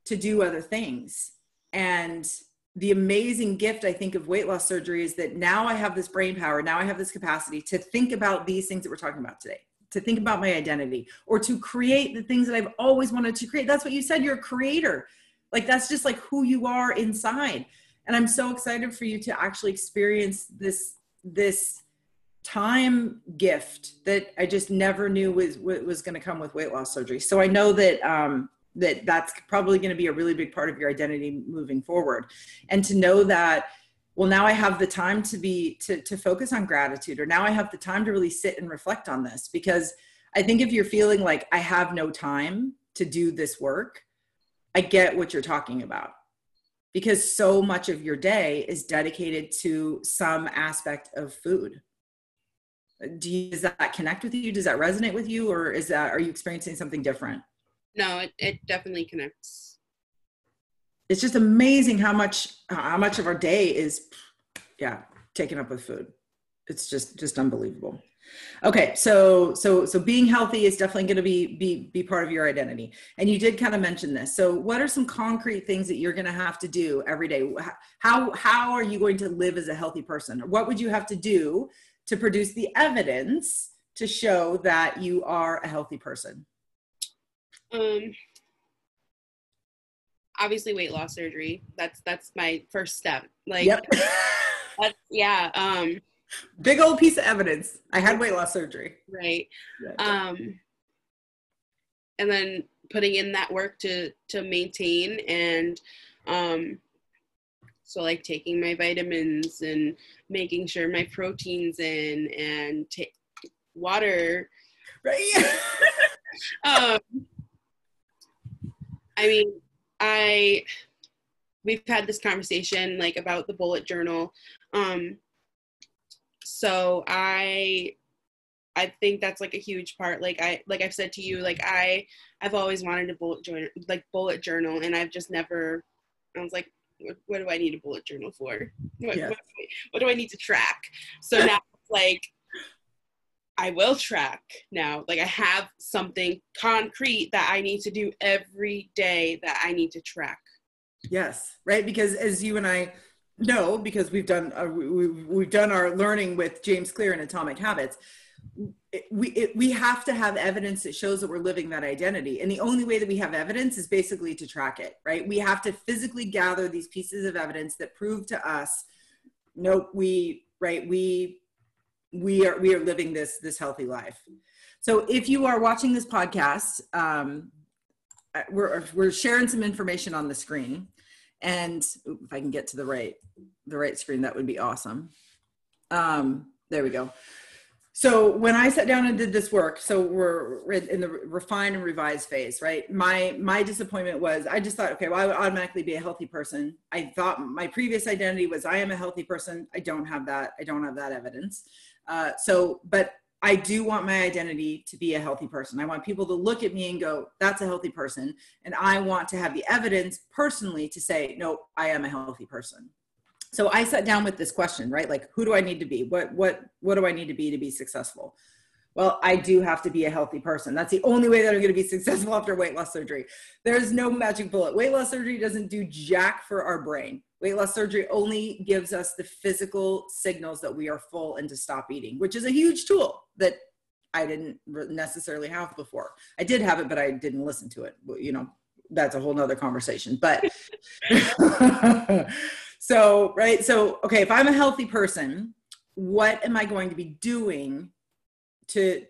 to do other things. And the amazing gift, I think, of weight loss surgery is that now I have this brain power. Now I have this capacity to think about these things that we're talking about today, to think about my identity, or to create the things that I've always wanted to create. That's what you said, you're a creator. Like, that's just like who you are inside. And I'm so excited for you to actually experience this time gift that I just never knew was going to come with weight loss surgery. So I know that, that's probably going to be a really big part of your identity moving forward. And to know that, well, now I have the time to focus on gratitude, or now I have the time to really sit and reflect on this. Because I think if you're feeling like I have no time to do this work, I get what you're talking about, because so much of your day is dedicated to some aspect of food. Does that connect with you? Does that resonate with you? Or are you experiencing something different? No, it definitely connects. It's just amazing how much of our day is, taken up with food. It's just unbelievable. Okay, so being healthy is definitely going to be part of your identity. And you did kind of mention this. So what are some concrete things that you're going to have to do every day? How are you going to live as a healthy person? What would you have to do to produce the evidence to show that you are a healthy person? Obviously weight loss surgery. That's my first step. Like, yep. Big old piece of evidence. I had weight loss surgery. Right. And then putting in that work to maintain, and so like taking my vitamins and making sure my protein's in, and take water. Right. I mean, we've had this conversation like about the bullet journal. So I think that's like a huge part. Like I've said to you, like I've always wanted a bullet journal, and I've just never, I was like, what do I need a bullet journal for? What do I need to track? So now it's like, I will track now. Like I have something concrete that I need to do every day that I need to track. Yes. Right. Because as you and I know, because we've done our learning with James Clear and Atomic Habits, we have to have evidence that shows that we're living that identity. And the only way that we have evidence is basically to track it, right? We have to physically gather these pieces of evidence that prove to us, nope, we are living this healthy life. So if you are watching this podcast, we're sharing some information on the screen, and if I can get to the right screen, that would be awesome. There we go. So when I sat down and did this work, so we're in the refine and revise phase, right? My disappointment was, I just thought, okay, well, I would automatically be a healthy person. I thought my previous identity was I am a healthy person. I don't have that evidence. But I do want my identity to be a healthy person. I want people to look at me and go, that's a healthy person. And I want to have the evidence personally to say, no, I am a healthy person. So I sat down with this question, right? Like, who do I need to be? What do I need to be successful? Well, I do have to be a healthy person. That's the only way that I'm going to be successful after weight loss surgery. There's no magic bullet. Weight loss surgery doesn't do jack for our brain. Weight loss surgery only gives us the physical signals that we are full and to stop eating, which is a huge tool that I didn't necessarily have before. I did have it, but I didn't listen to it. You know, that's a whole nother conversation, but so, right. So, okay. If I'm a healthy person, what am I going to be doing to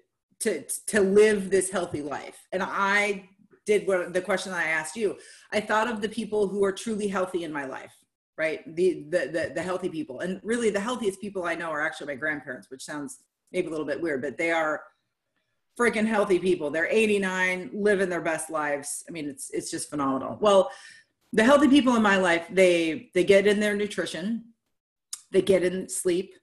live this healthy life? And I did what the question I asked you. I thought of the people who are truly healthy in my life, right? The healthy people. And really the healthiest people I know are actually my grandparents, which sounds maybe a little bit weird, but they are freaking healthy people. They're 89, living their best lives. I mean, it's just phenomenal. Well, the healthy people in my life, they get in their nutrition, they get in sleep,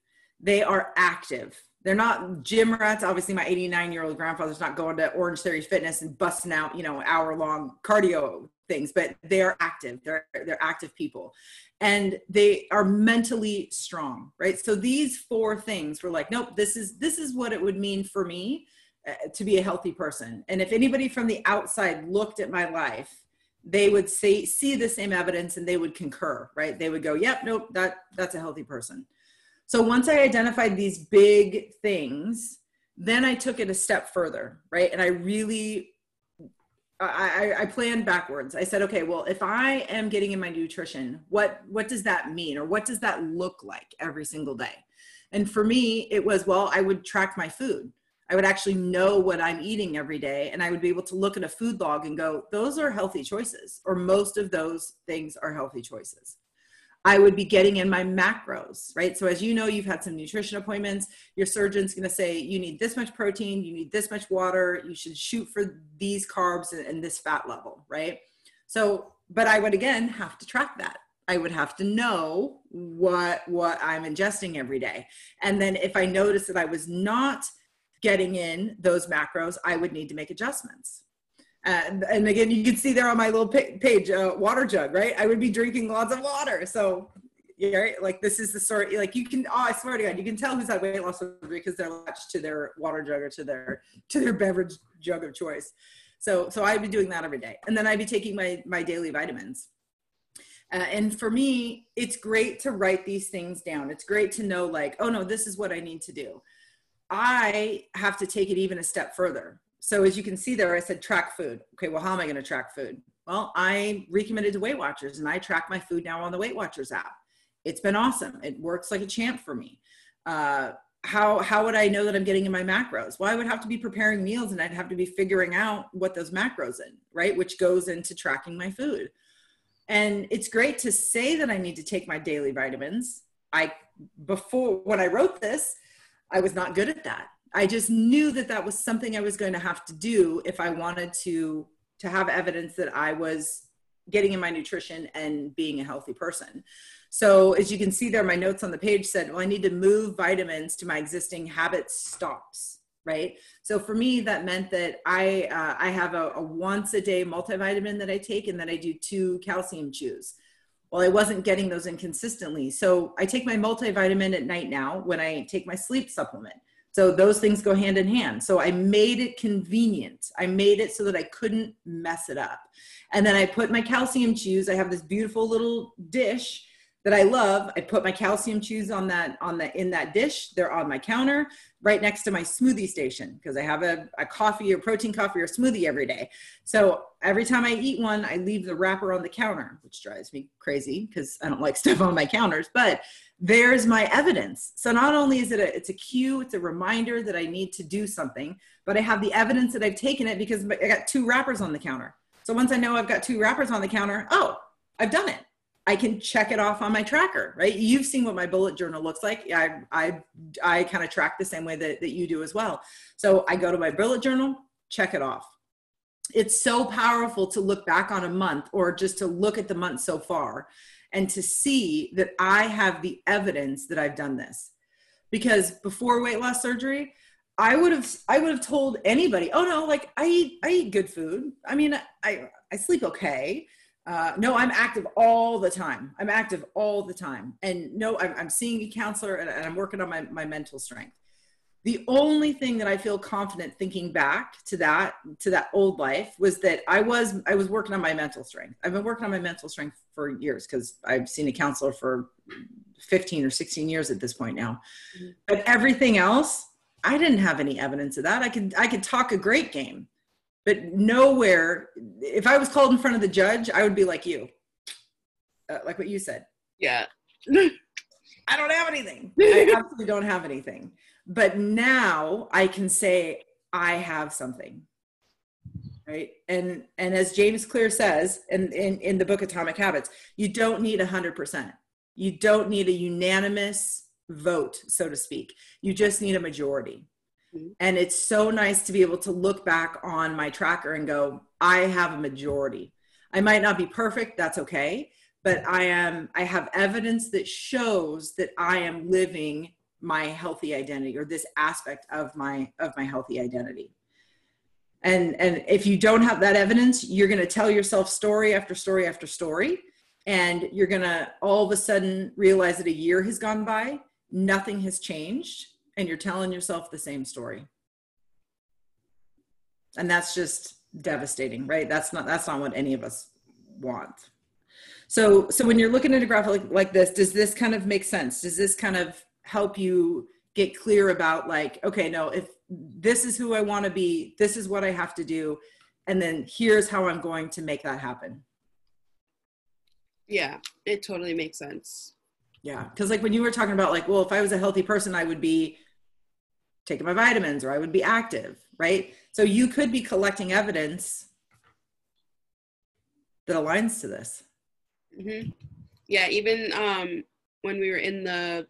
they are active. They're not gym rats. Obviously, my 89-year-old grandfather's not going to Orange Theory Fitness and busting out, you know, hour-long cardio things, but they are active. They're active people. And they are mentally strong, right? So these four things were like, nope, this is what it would mean for me to be a healthy person. And if anybody from the outside looked at my life, they would see the same evidence and they would concur, right? They would go, yep, nope, that's a healthy person. So once I identified these big things, then I took it a step further, right? And I really, I planned backwards. I said, okay, well, if I am getting in my nutrition, what does that mean? Or what does that look like every single day? And for me, it was, well, I would track my food. I would actually know what I'm eating every day. And I would be able to look at a food log and go, those are healthy choices, or most of those things are healthy choices. I would be getting in my macros, right? So as you know, you've had some nutrition appointments, your surgeon's gonna say, you need this much protein, you need this much water, you should shoot for these carbs and this fat level, right? So, but I would again have to track that. I would have to know what I'm ingesting every day. And then if I noticed that I was not getting in those macros, I would need to make adjustments. And again, you can see there on my little page, water jug, right? I would be drinking lots of water. So, right? Like, this is the sort, like, you can, oh, I swear to God, you can tell who's had weight loss surgery because they're latched to their water jug or to their beverage jug of choice. So I'd be doing that every day. And then I'd be taking my daily vitamins. And for me, it's great to write these things down. It's great to know, like, oh no, this is what I need to do. I have to take it even a step further. So as you can see there, I said, track food. Okay, well, how am I going to track food? Well, I recommitted to Weight Watchers and I track my food now on the Weight Watchers app. It's been awesome. It works like a champ for me. How would I know that I'm getting in my macros? Well, I would have to be preparing meals and I'd have to be figuring out what those macros in, right? Which goes into tracking my food. And it's great to say that I need to take my daily vitamins. Before, when I wrote this, I was not good at that. I just knew that was something I was going to have to do if I wanted to have evidence that I was getting in my nutrition and being a healthy person. So as you can see there, my notes on the page said, well, I need to move vitamins to my existing habit stops, right? So for me, that meant that I have a once a day multivitamin that I take, and then I do 2 calcium chews. Well, I wasn't getting those inconsistently. So I take my multivitamin at night now when I take my sleep supplement. So those things go hand in hand. So I made it convenient. I made it so that I couldn't mess it up. And then I put my calcium chews. I have this beautiful little dish that I love. I put my calcium chews in that dish. They're on my counter right next to my smoothie station because I have a coffee or protein coffee or smoothie every day. So every time I eat one, I leave the wrapper on the counter, which drives me crazy because I don't like stuff on my counters, but there's my evidence. So not only is it it's a cue, it's a reminder that I need to do something, but I have the evidence that I've taken it because I got 2 wrappers on the counter. So once I know I've got 2 wrappers on the counter, oh, I've done it. I can check it off on my tracker, right? You've seen what my bullet journal looks like. I kind of track the same way that you do as well. So I go to my bullet journal, check it off. It's so powerful to look back on a month or just to look at the month so far and to see that I have the evidence that I've done this. Because before weight loss surgery, I would have told anybody, oh no, like I eat good food. I mean, I sleep okay. No, I'm active all the time. I'm active all the time. And no, I'm seeing a counselor and I'm working on my mental strength. The only thing that I feel confident thinking back to that old life was that I was working on my mental strength. I've been working on my mental strength for years because I've seen a counselor for 15 or 16 years at this point now. Mm-hmm. But everything else, I didn't have any evidence of that. I could talk a great game, but nowhere, if I was called in front of the judge, I would be like you, like what you said. Yeah. I don't have anything. I absolutely don't have anything. But now I can say I have something, right? And as James Clear says in the book Atomic Habits, you don't need 100%. You don't need a unanimous vote, so to speak. You just need a majority. Mm-hmm. And it's so nice to be able to look back on my tracker and go, I have a majority. I might not be perfect. That's okay. But I have evidence that shows that I am living my healthy identity, or this aspect of my healthy identity. And if you don't have that evidence, you're going to tell yourself story after story after story. And you're going to all of a sudden realize that a year has gone by, nothing has changed, and you're telling yourself the same story. And that's just devastating, right? That's not what any of us want. So when you're looking at a graph like this, does this kind of make sense? Does this kind of help you get clear about like, okay, no, if this is who I want to be, this is what I have to do. And then here's how I'm going to make that happen. Yeah, it totally makes sense. Yeah. Because like when you were talking about like, well, if I was a healthy person, I would be taking my vitamins or I would be active, right? So you could be collecting evidence that aligns to this. Mm-hmm. Yeah. Even when we were in the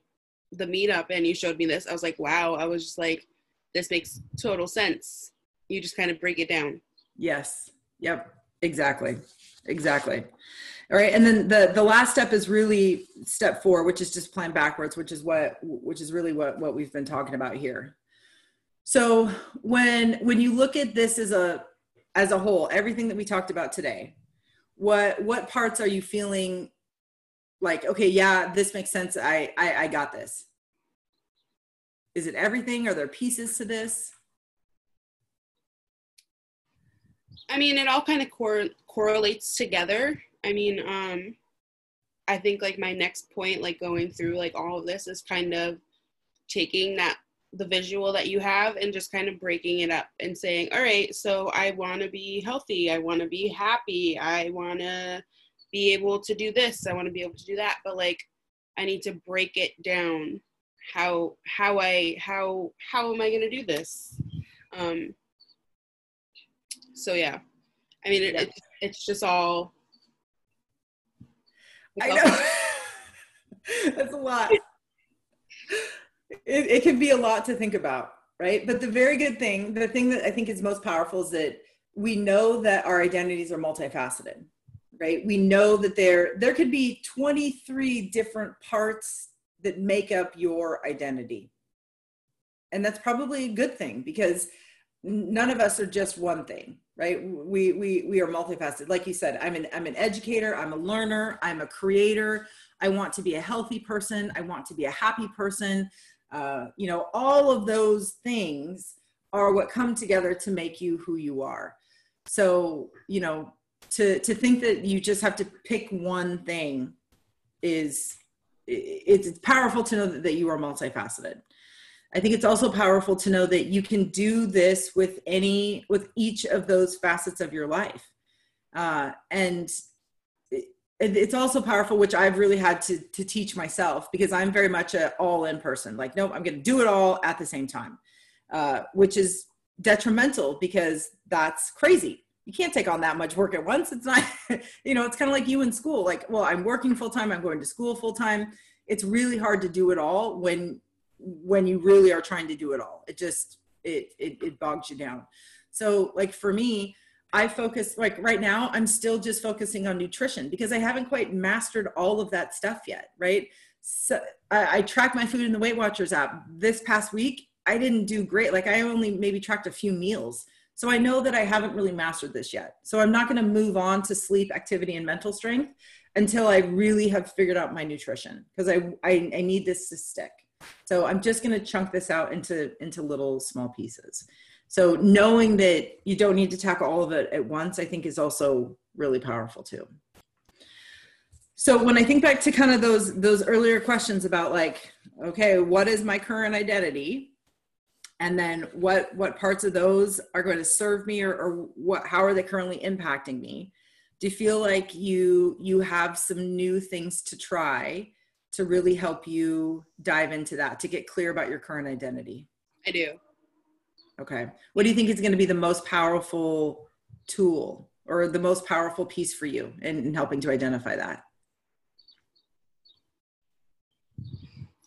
meetup and you showed me this, I was like, wow. I was just like, this makes total sense. You just kind of break it down. Yes. Yep. Exactly. Exactly. All right. And then the last step is really step 4, which is just plan backwards, which is really what we've been talking about here. So when you look at this as a whole, everything that we talked about today, what parts are you feeling like, okay, yeah, this makes sense. I got this. Is it everything? Are there pieces to this? I mean, it all kind of correlates together. I mean, I think like my next point, like going through like all of this is kind of taking the visual that you have and just kind of breaking it up and saying, all right, so I want to be healthy. I want to be happy. I want to be able to do this. I want to be able to do that. But like, I need to break it down. How am I going to do this? So yeah, I mean, it's just all. I know. That's a lot. It can be a lot to think about, right? But the very good thing, the thing that I think is most powerful is that we know that our identities are multifaceted, right? We know that there could be 23 different parts that make up your identity. And that's probably a good thing because none of us are just one thing, right? We are multifaceted. Like you said, I'm an educator, I'm a learner, I'm a creator. I want to be a healthy person. I want to be a happy person. You know, all of those things are what come together to make you who you are. So, you know, to think that you just have to pick one thing it's powerful to know that you are multifaceted. I think it's also powerful to know that you can do this with each of those facets of your life. And it's also powerful, which I've really had to teach myself because I'm very much an all-in person. Like, nope, I'm going to do it all at the same time, which is detrimental because that's crazy. You can't take on that much work at once. It's not, you know, it's kind of like you in school. Like, well, I'm working full-time. I'm going to school full-time. It's really hard to do it all when you really are trying to do it all. It just, it bogs you down. So like for me, I focus, like right now, I'm still just focusing on nutrition because I haven't quite mastered all of that stuff yet, right? So I track my food in the Weight Watchers app. This past week, I didn't do great. Like I only maybe tracked a few meals. So I know that I haven't really mastered this yet. So I'm not going to move on to sleep, activity, and mental strength until I really have figured out my nutrition because I need this to stick. So I'm just going to chunk this out into little small pieces. So knowing that you don't need to tackle all of it at once, I think is also really powerful too. So when I think back to kind of those earlier questions about like, okay, what is my current identity? And then what parts of those are going to serve me or what, how are they currently impacting me? Do you feel like you have some new things to try to really help you dive into that, to get clear about your current identity? I do. Okay. What do you think is going to be the most powerful tool or the most powerful piece for you in helping to identify that?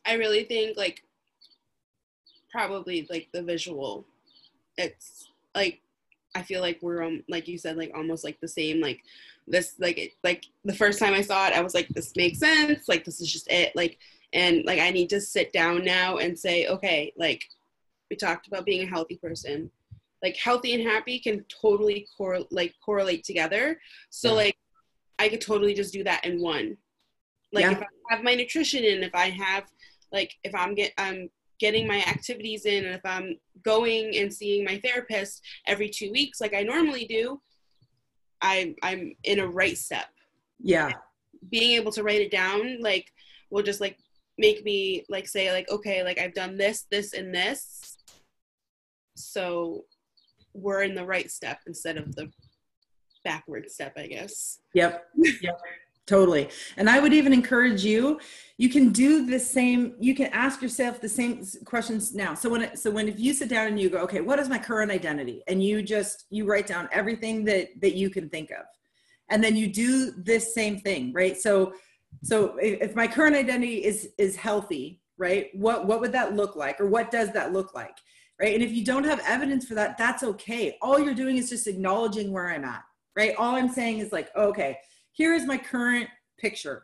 I really think like probably like the visual. It's like, I feel like we're like you said, like almost like the same, like this, like it, like the first time I saw it, I was like, this makes sense. Like, this is just it. Like, and like, I need to sit down now and say, okay, like we talked about being a healthy person, like healthy and happy can totally correlate together. So like, I could totally just do that in one. Like if I have my nutrition and if I have, like if I'm getting my activities in and if I'm going and seeing my therapist every 2 weeks, like I normally do, I'm in a right step. Yeah. Being able to write it down, like will just like make me like say like, okay, like I've done this, this, and this. So we're in the right step instead of the backward step, I guess. Yep. Totally. And I would even encourage you can do the same, you can ask yourself the same questions now. So when if you sit down and you go, okay, what is my current identity? And you write down everything that you can think of. And then you do this same thing, right? So if my current identity is healthy, right? What would that look like? Or what does that look like? Right? And if you don't have evidence for that, that's okay. All you're doing is just acknowledging where I'm at, right? All I'm saying is like, okay, here is my current picture.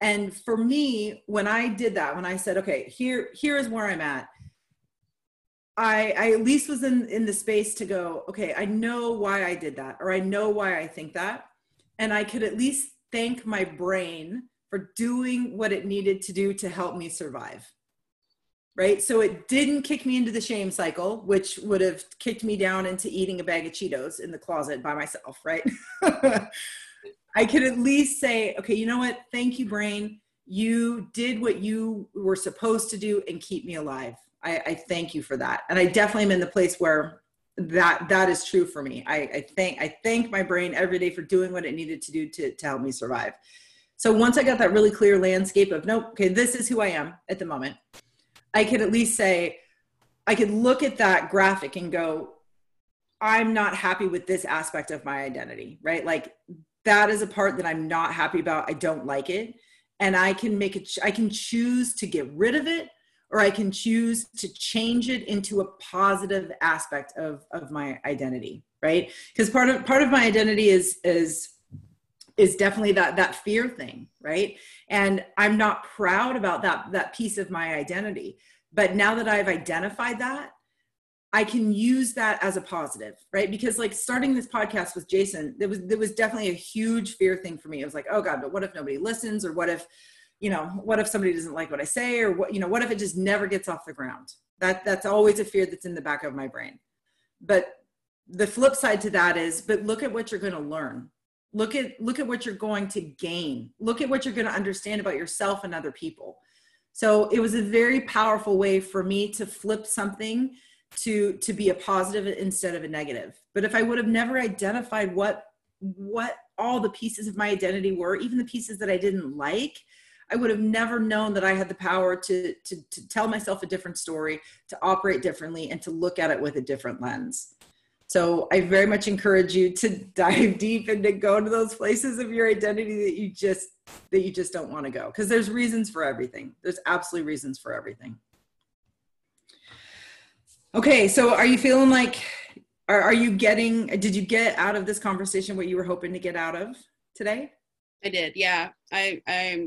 And for me, when I did that, when I said, okay, here is where I'm at, I at least was in the space to go, okay, I know why I did that, or I know why I think that. And I could at least thank my brain for doing what it needed to do to help me survive, right? So it didn't kick me into the shame cycle, which would have kicked me down into eating a bag of Cheetos in the closet by myself, right? I could at least say, okay, you know what? Thank you, brain. You did what you were supposed to do and keep me alive. I thank you for that. And I definitely am in the place where that is true for me. I thank my brain every day for doing what it needed to do to help me survive. So once I got that really clear landscape of, nope, okay, this is who I am at the moment, I could at least say, I could look at that graphic and go, I'm not happy with this aspect of my identity, right? Like, that is a part that I'm not happy about. I don't like it. And I can make it, I can choose to get rid of it, or I can choose to change it into a positive aspect of my identity, right? Because part of my identity is definitely that fear thing, right? And I'm not proud about that piece of my identity. But now that I've identified that, I can use that as a positive, right? Because like starting this podcast with Jason, there was definitely a huge fear thing for me. It was like, oh God, but what if nobody listens? Or what if somebody doesn't like what I say? Or what if it just never gets off the ground? That's always a fear that's in the back of my brain. But the flip side to that is, but look at what you're going to learn. Look at what you're going to gain. Look at what you're going to understand about yourself and other people. So it was a very powerful way for me to flip something to be a positive instead of a negative. But if I would have never identified what all the pieces of my identity were, even the pieces that I didn't like, I would have never known that I had the power to tell myself a different story, to operate differently, and to look at it with a different lens. So I very much encourage you to dive deep and to go to those places of your identity that you just don't want to go. Because there's reasons for everything. There's absolutely reasons for everything. Okay, so are you feeling like, did you get out of this conversation what you were hoping to get out of today? I did, yeah. I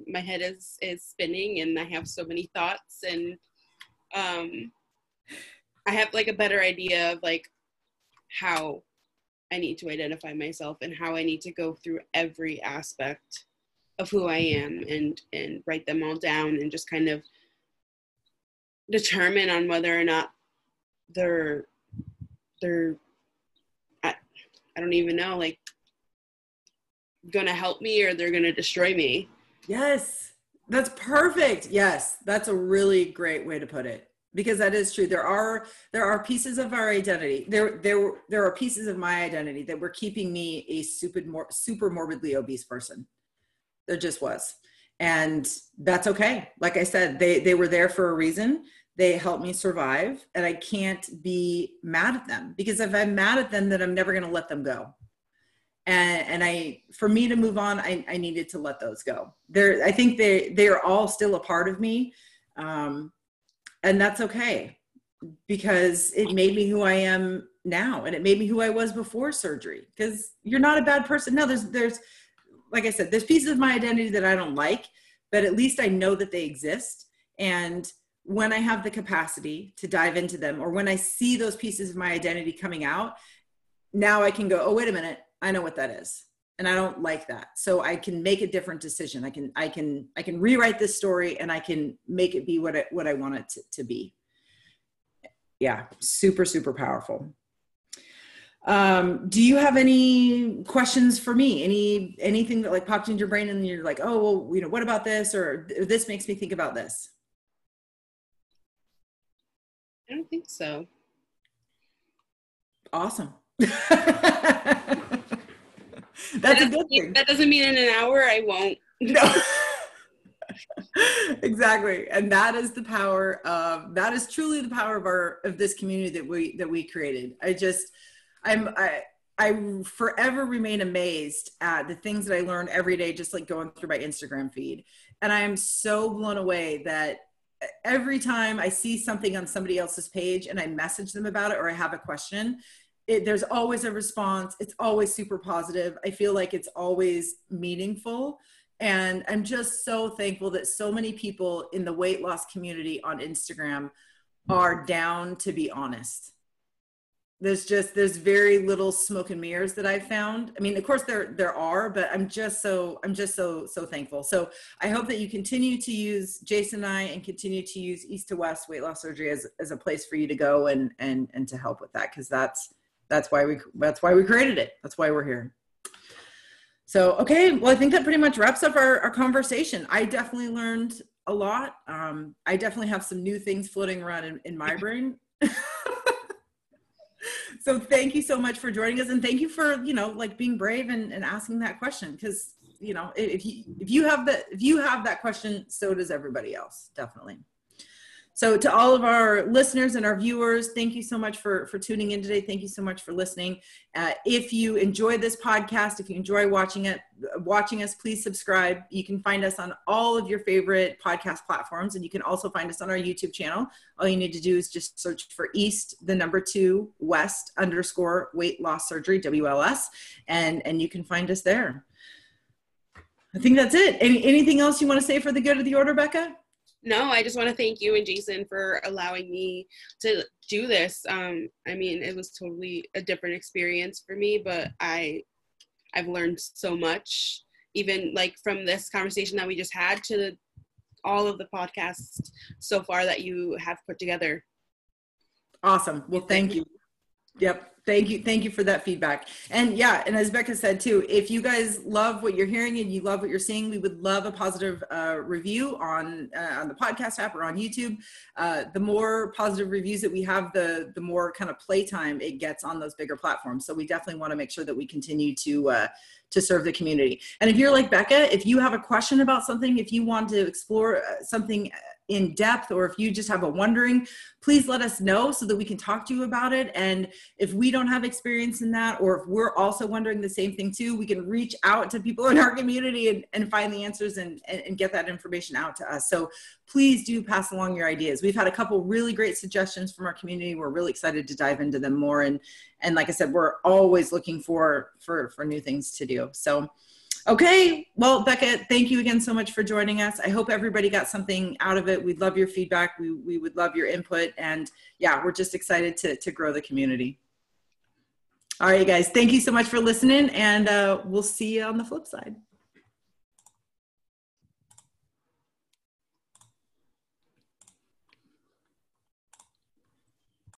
my head is spinning and I have so many thoughts, and I have like a better idea of like how I need to identify myself and how I need to go through every aspect of who I am and write them all down and just kind of determine on whether or not they're I don't even know, like, gonna help me or they're gonna destroy me. Yes, that's perfect. Yes, that's a really great way to put it, because that is true. There are pieces of our identity. There are pieces of my identity that were keeping me a super morbidly obese person. There just was. And that's okay. Like I said, they were there for a reason. They helped me survive, and I can't be mad at them, because if I'm mad at them, then I'm never going to let them go. And for me to move on, I needed to let those go. I think they are all still a part of me. And that's okay, because it made me who I am now. And it made me who I was before surgery, because you're not a bad person. No, there's, like I said, there's pieces of my identity that I don't like, but at least I know that they exist. And when I have the capacity to dive into them, or when I see those pieces of my identity coming out, now I can go, oh, wait a minute, I know what that is. And I don't like that. So I can make a different decision. I can rewrite this story, and I can make it be what I want it to be. Yeah. Super, super powerful. Do you have any questions for me? Anything that like popped into your brain and you're like, oh, well, you know, what about this? Or this makes me think about this. I don't think so. Awesome. That's a good thing. That doesn't mean in an hour I won't. No. Exactly. And that is the power of, that is truly the power of this community that we created. I forever remain amazed at the things that I learn every day, just like going through my Instagram feed. And I am so blown away that every time I see something on somebody else's page and I message them about it, or I have a question, there's always a response. It's always super positive. I feel like it's always meaningful. And I'm just so thankful that so many people in the weight loss community on Instagram are down to be honest. There's very little smoke and mirrors that I've found. I mean, of course there are, but I'm just so thankful. So I hope that you continue to use Jason and I, and continue to use East to West Weight Loss Surgery as a place for you to go and to help with that. Cause that's why we created it. That's why we're here. So, okay. Well, I think that pretty much wraps up our conversation. I definitely learned a lot. I definitely have some new things floating around in my brain. So thank you so much for joining us, and thank you for, you know, like being brave and asking that question, because, you know, if you have that question, so does everybody else, definitely. So to all of our listeners and our viewers, thank you so much for tuning in today. Thank you so much for listening. If you enjoy this podcast, if you enjoy watching us, please subscribe. You can find us on all of your favorite podcast platforms, and you can also find us on our YouTube channel. All you need to do is just search for East_West_Weight Loss Surgery, WLS, and you can find us there. I think that's it. Anything else you want to say for the good of the order, Becca? No, I just want to thank you and Jason for allowing me to do this. I mean, it was totally a different experience for me, but I've learned so much, even like from this conversation that we just had to all of the podcasts so far that you have put together. Awesome. Well, thank you. Yep. Thank you. Thank you for that feedback. And yeah, and as Becca said too, if you guys love what you're hearing and you love what you're seeing, we would love a positive review on the podcast app or on YouTube. The more positive reviews that we have, the more kind of playtime it gets on those bigger platforms. So we definitely want to make sure that we continue to serve the community. And if you're like Becca, if you have a question about something, if you want to explore something in depth, or if you just have a wondering, please let us know so that we can talk to you about it. And if we don't have experience in that, or if we're also wondering the same thing too, we can reach out to people in our community and find the answers and get that information out to us. So please do pass along your ideas. We've had a couple really great suggestions from our community. We're really excited to dive into them more. And like I said, we're always looking for new things to do. So okay. Well, Becca, thank you again so much for joining us. I hope everybody got something out of it. We'd love your feedback. We would love your input. And yeah, we're just excited to grow the community. All right, you guys. Thank you so much for listening, and we'll see you on the flip side.